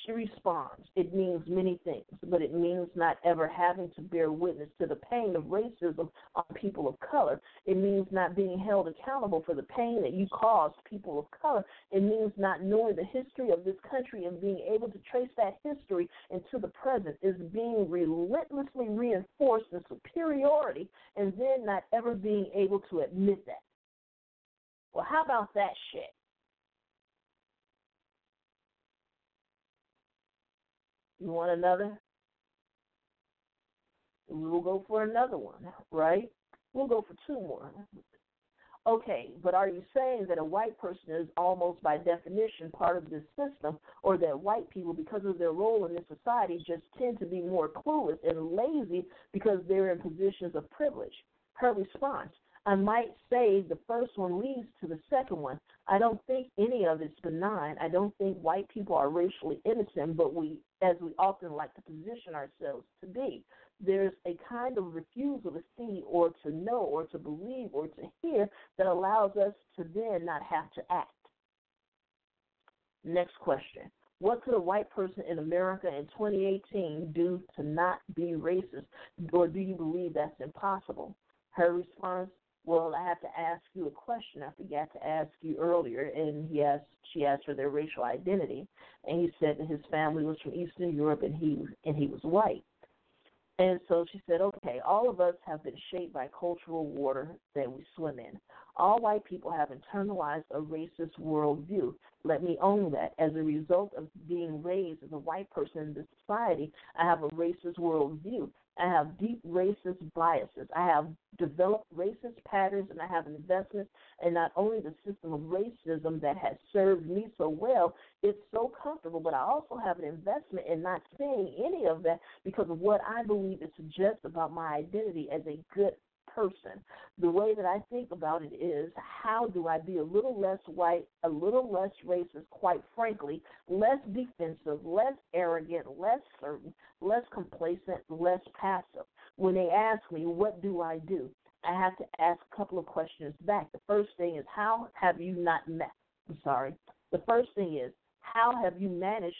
She responds, it means many things, but it means not ever having to bear witness to the pain of racism on people of color. It means not being held accountable for the pain that you caused people of color. It means not knowing the history of this country and being able to trace that history into the present. It's being relentlessly reinforced in superiority and then not ever being able to admit that. Well, how about that shit? You want another? We'll go for another one, right? We'll go for two more. Okay, but are you saying that a white person is almost by definition part of this system, or that white people, because of their role in this society, just tend to be more clueless and lazy because they're in positions of privilege? Her response, I might say the first one leads to the second one. I don't think any of it's benign. I don't think white people are racially innocent, but as we often like to position ourselves to be. There's a kind of refusal to see or to know or to believe or to hear that allows us to then not have to act. Next question. What could a white person in America in 2018 do to not be racist, or do you believe that's impossible? Her response, well, I have to ask you a question I forgot to ask you earlier, and she asked for their racial identity, and he said that his family was from Eastern Europe and he was white. And so she said, okay, all of us have been shaped by cultural water that we swim in. All white people have internalized a racist worldview. Let me own that. As a result of being raised as a white person in this society, I have a racist worldview. I have deep racist biases. I have developed racist patterns, and I have investments in not only the system of racism that has served me so well, it's so comfortable, but I also have an investment in not seeing any of that because of what I believe it suggests about my identity as a good person. The way that I think about it is, how do I be a little less white, a little less racist, quite frankly, less defensive, less arrogant, less certain, less complacent, less passive? When they ask me, what do? I have to ask a couple of questions back. The first thing is, how have you managed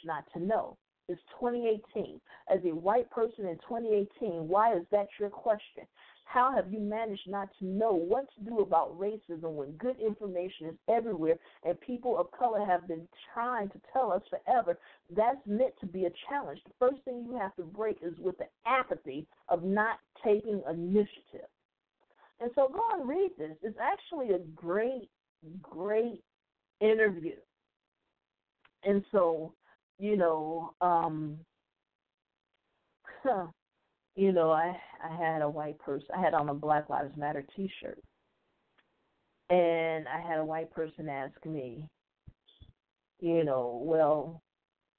not to know? It's 2018. As a white person in 2018, why is that your question? How have you managed not to know what to do about racism when good information is everywhere and people of color have been trying to tell us forever? That's meant to be a challenge. The first thing you have to break is with the apathy of not taking initiative. And so go and read this. It's actually a great, great interview. And so, you know, I had a white person. I had on a Black Lives Matter T-shirt, and I had a white person ask me, you know, well,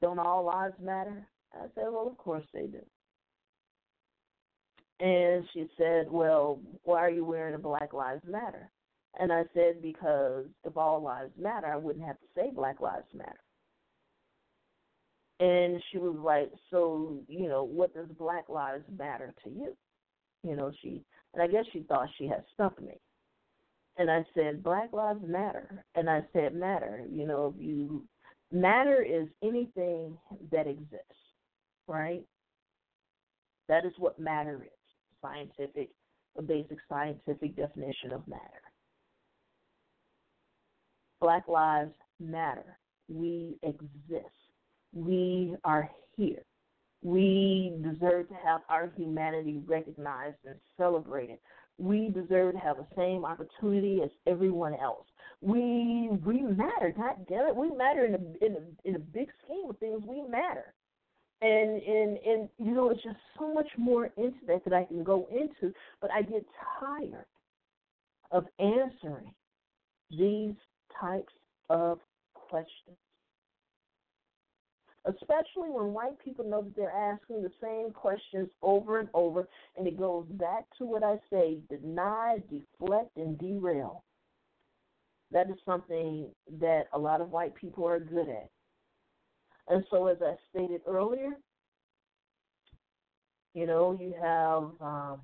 don't all lives matter? I said, well, of course they do. And she said, well, why are you wearing a Black Lives Matter? And I said, because if all lives matter, I wouldn't have to say Black Lives Matter. And she was like, so, you know, what does Black Lives Matter to you? You know, and I guess she thought she had stuck me. And I said, Black Lives Matter. And I said, matter, you know, if you, matter is anything that exists, right? That is what matter is, a basic scientific definition of matter. Black lives matter. We exist. We are here. We deserve to have our humanity recognized and celebrated. We deserve to have the same opportunity as everyone else. We matter. God damn it, we matter in a big scheme of things. We matter. And you know, it's just so much more into that I can go into, but I get tired of answering these types of questions, especially when white people know that they're asking the same questions over and over, and it goes back to what I say, deny, deflect, and derail. That is something that a lot of white people are good at. And so, as I stated earlier, you know, you have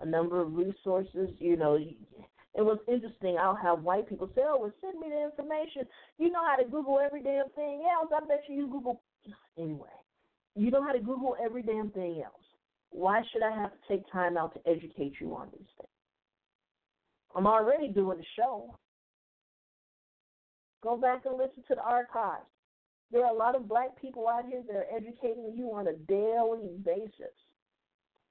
a number of resources. You know, it was interesting. I'll have white people say, oh, well, send me the information. You know how to Google every damn thing else. I bet you Google. Anyway, you know how to Google every damn thing else. Why should I have to take time out to educate you on these things? I'm already doing the show. Go back and listen to the archives. There are a lot of black people out here that are educating you on a daily basis.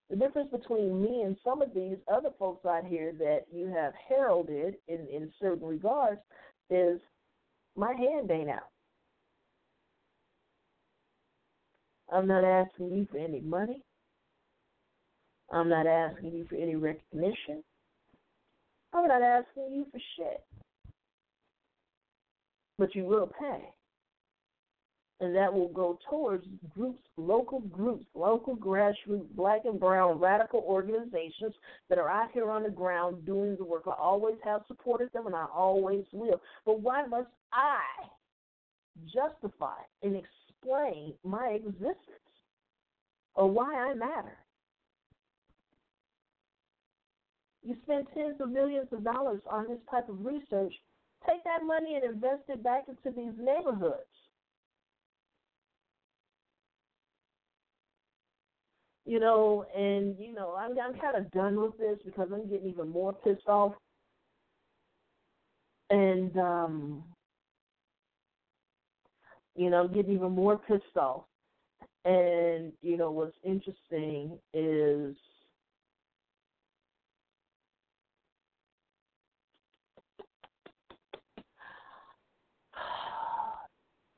The difference between me and some of these other folks out here that you have heralded in certain regards is my hand ain't out. I'm not asking you for any money. I'm not asking you for any recognition. I'm not asking you for shit. But you will pay, and that will go towards groups, local grassroots, black and brown radical organizations that are out here on the ground doing the work. I always have supported them, and I always will. But why must I justify and explain my existence or why I matter? You spend tens of millions of dollars on this type of research. Take that money and invest it back into these neighborhoods. You know, and, you know, I'm kind of done with this because I'm getting even more pissed off. And, you know, I'm getting even more pissed off. And, you know, what's interesting is,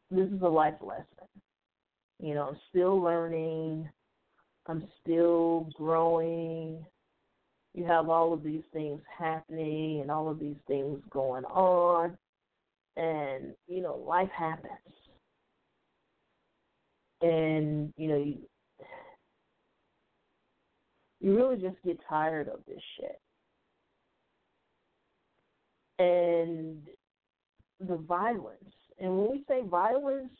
this is a life lesson. You know, I'm still learning. I'm still growing. You have all of these things happening and all of these things going on. And, you know, life happens. And, you know, you really just get tired of this shit. And the violence. And when we say violence,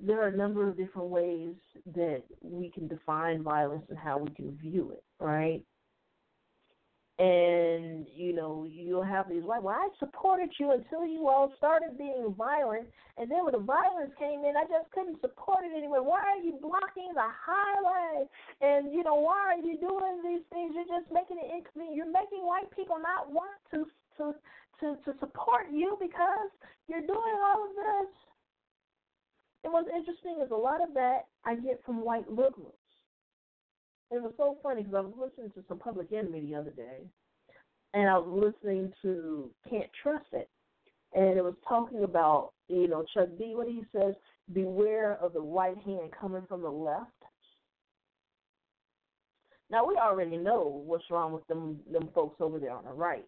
there are a number of different ways that we can define violence and how we can view it, right? And, you know, you'll have these, like, well, I supported you until you all started being violent, and then when the violence came in, I just couldn't support it anymore. Why are you blocking the highway? And, you know, why are you doing these things? You're just making it inconvenient. You're making white people not want to support you because you're doing all of this. And what's interesting is a lot of that I get from white liberals. It was so funny because I was listening to some Public Enemy the other day, and I was listening to Can't Trust It, and it was talking about, you know, Chuck D, what he says, beware of the white hand coming from the left. Now, we already know what's wrong with them folks over there on the right.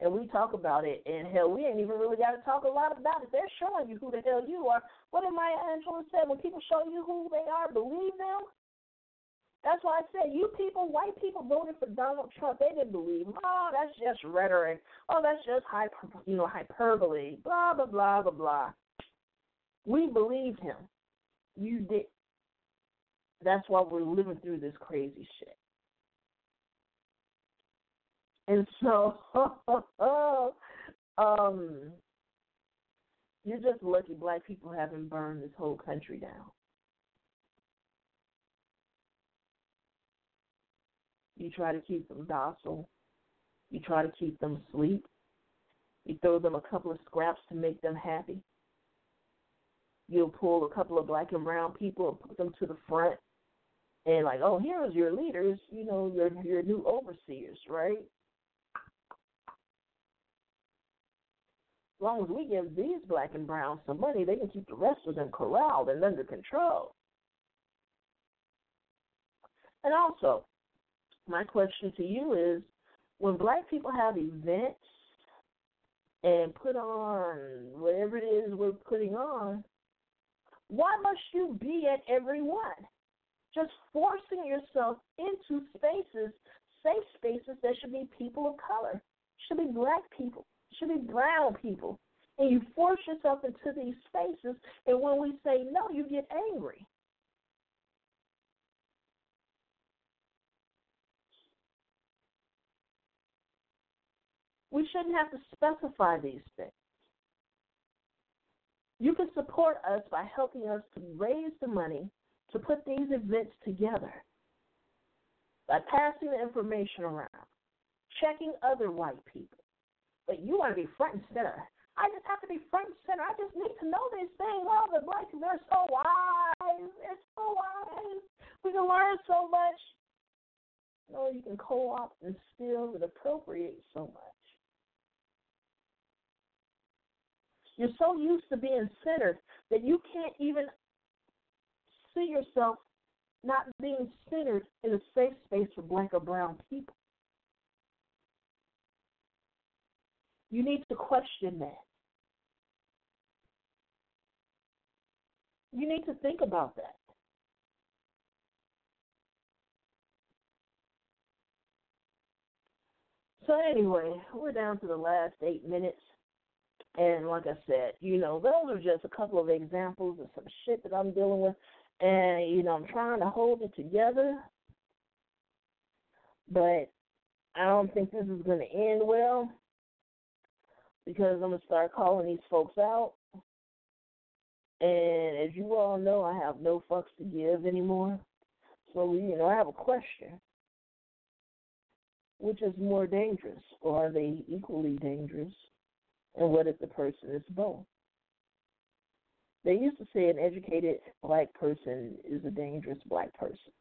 And we talk about it, and hell, we ain't even really got to talk a lot about it. They're showing you who the hell you are. What did Maya Angelou say? When people show you who they are, believe them. That's why I said, you people, white people voted for Donald Trump. They didn't believe him. Oh, that's just rhetoric. Oh, that's just hyperbole. Blah, blah, blah, blah, blah. We believed him. You did. That's why we're living through this crazy shit. And so, you're just lucky black people haven't burned this whole country down. You try to keep them docile. You try to keep them asleep. You throw them a couple of scraps to make them happy. You'll pull a couple of black and brown people and put them to the front. And like, oh, here's your leaders, you know, your new overseers, right? As long as we give these black and brown some money, they can keep the rest of them corralled and under control. And also, my question to you is, when black people have events and put on whatever it is we're putting on, why must you be at every one? Just forcing yourself into spaces, safe spaces that should be people of color, should be black people, should be brown people. And you force yourself into these spaces, and when we say no, you get angry. We shouldn't have to specify these things. You can support us by helping us to raise the money to put these events together, by passing the information around, checking other white people. But you want to be front and center. I just have to be front and center. I just need to know this thing. Oh, the blacks, they're so wise. They're so wise. We can learn so much. No, you can co-opt and steal and appropriate so much. You're so used to being centered that you can't even see yourself not being centered in a safe space for black or brown people. You need to question that. You need to think about that. So anyway, we're down to the last 8 minutes. And like I said, you know, those are just a couple of examples of some shit that I'm dealing with. And, you know, I'm trying to hold it together, but I don't think this is going to end well, because I'm going to start calling these folks out. And as you all know, I have no fucks to give anymore. So, you know, I have a question. Which is more dangerous, or are they equally dangerous? And what if the person is both? They used to say an educated black person is a dangerous black person.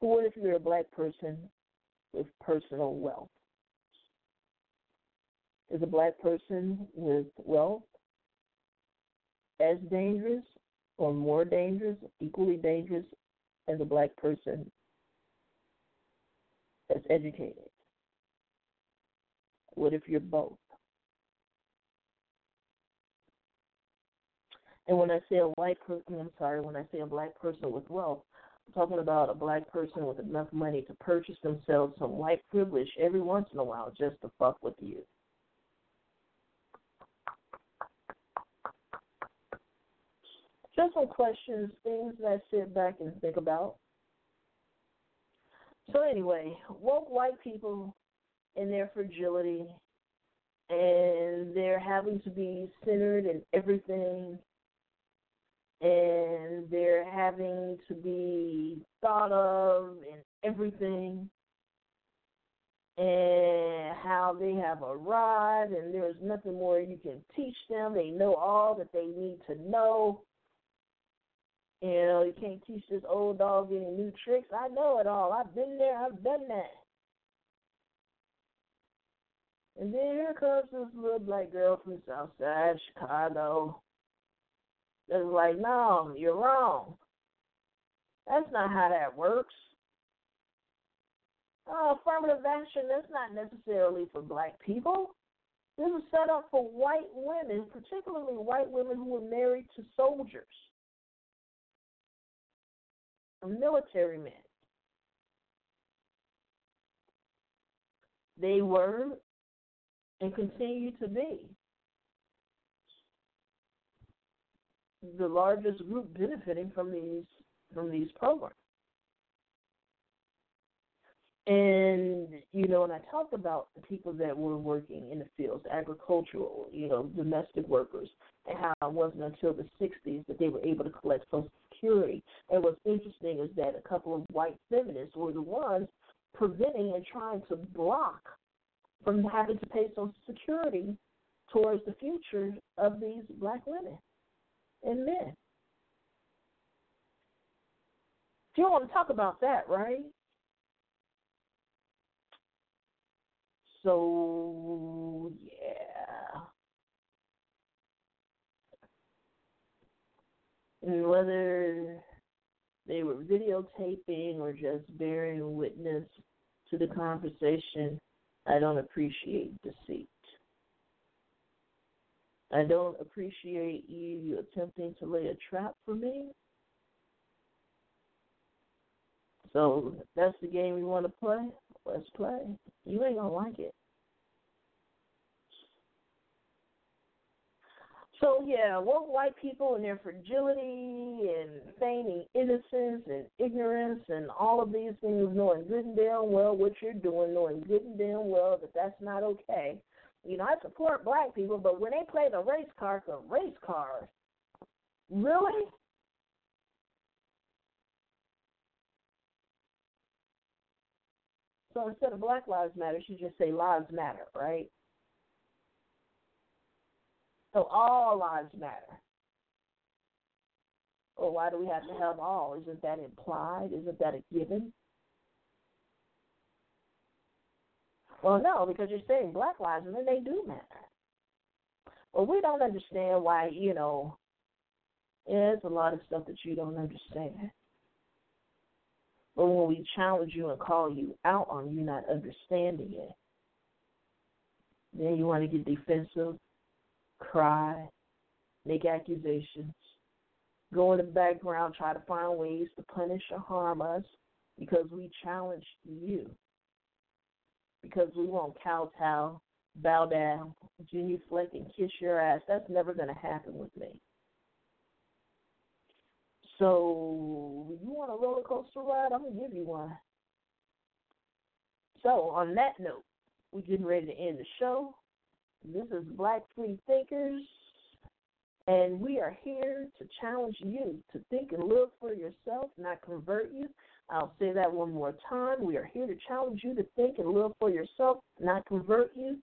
But what if you're a black person with personal wealth? Is a black person with wealth as dangerous or more dangerous, equally dangerous, as a black person that's educated? What if you're both? And when I say a white person, when I say a black person with wealth, I'm talking about a black person with enough money to purchase themselves some white privilege every once in a while just to fuck with you. Just some questions, things that I sit back and think about. So anyway, woke white people and their fragility, and they're having to be centered in everything, and they're having to be thought of in everything, and how they have arrived, and there's nothing more you can teach them. They know all that they need to know. You know, you can't teach this old dog any new tricks. I know it all. I've been there. I've done that. And then here comes this little black girl from Southside Chicago. It's like, no, you're wrong. That's not how that works. Affirmative action, that's not necessarily for black people. This was set up for white women, particularly white women who were married to soldiers, military men. They were and continue to be the largest group benefiting from these programs. And, you know, and I talked about the people that were working in the fields, agricultural, you know, domestic workers, and how it wasn't until the 60s that they were able to collect Social Security. And what's interesting is that a couple of white feminists were the ones preventing and trying to block from having to pay Social Security towards the future of these black women and men. You don't want to talk about that, right? So, yeah. And whether they were videotaping or just bearing witness to the conversation, I don't appreciate deceit. I don't appreciate you attempting to lay a trap for me. So, if that's the game you want to play, let's play. You ain't going to like it. So, yeah, woke white people and their fragility and feigning innocence and ignorance and all of these things, knowing good and damn well what you're doing, knowing good and damn well that that's not okay. You know, I support black people, but when they play the race card, the race card. Really? So instead of Black Lives Matter, you just say lives matter, right? So all lives matter. Well, why do we have to have all? Isn't that implied? Isn't that a given? Well, no, because you're saying black lives, and then they do matter. Well, we don't understand why, you know, there's a lot of stuff that you don't understand. But when we challenge you and call you out on you not understanding it, then you want to get defensive, cry, make accusations, go in the background, try to find ways to punish or harm us because we challenged you, because we won't kowtow, bow down, genuflect, and kiss your ass. That's never going to happen with me. So you want a roller coaster ride? I'm going to give you one. So on that note, we're getting ready to end the show. This is Black Free Thinkers, and we are here to challenge you to think and live for yourself, not convert you. I'll say that one more time. We are here to challenge you to think and live for yourself, not convert you.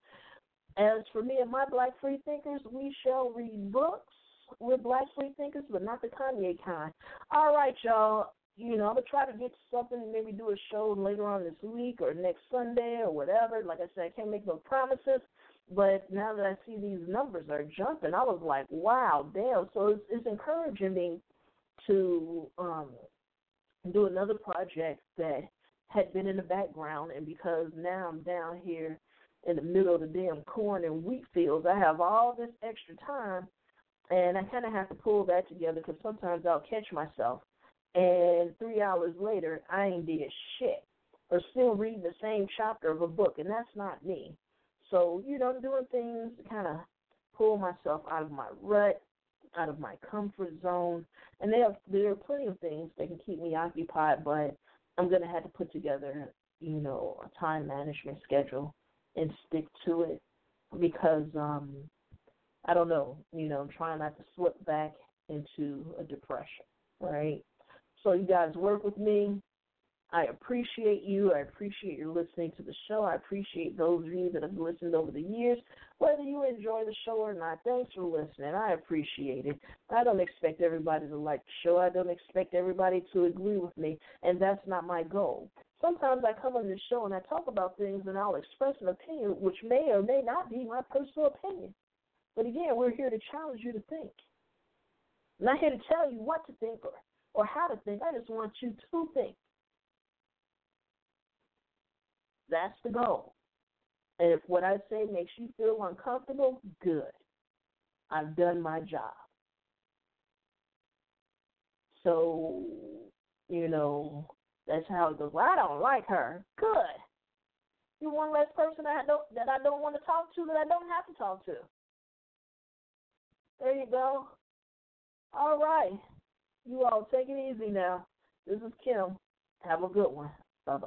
As for me and my Black Free Thinkers, we shall read books. We're Black Free Thinkers, but not the Kanye kind. All right, y'all. You know, I'm going to try to get something, maybe do a show later on this week or next Sunday or whatever. Like I said, I can't make no promises, but now that I see these numbers are jumping, I was like, wow, damn. So it's encouraging me to do another project that had been in the background, and because now I'm down here in the middle of the damn corn and wheat fields, I have all this extra time. And I kind of have to pull that together because sometimes I'll catch myself, and 3 hours later, I ain't did shit or still reading the same chapter of a book, and that's not me. So, you know, I'm doing things to kind of pull myself out of my rut, out of my comfort zone, and there are plenty of things that can keep me occupied, but I'm going to have to put together, you know, a time management schedule and stick to it because I don't know, you know, I'm trying not to slip back into a depression, right? So you guys work with me. I appreciate you. I appreciate your listening to the show. I appreciate those of you that have listened over the years. Whether you enjoy the show or not, thanks for listening. I appreciate it. I don't expect everybody to like the show. I don't expect everybody to agree with me, and that's not my goal. Sometimes I come on the show and I talk about things and I'll express an opinion, which may or may not be my personal opinion. But again, we're here to challenge you to think. I'm not here to tell you what to think or or how to think. I just want you to think. That's the goal. And if what I say makes you feel uncomfortable, good. I've done my job. So, you know, that's how it goes. Well, I don't like her. Good. You're one less person that I don't want to talk to, that I don't have to talk to. There you go. All right. You all take it easy now. This is Kim. Have a good one. Bye-bye.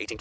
18+.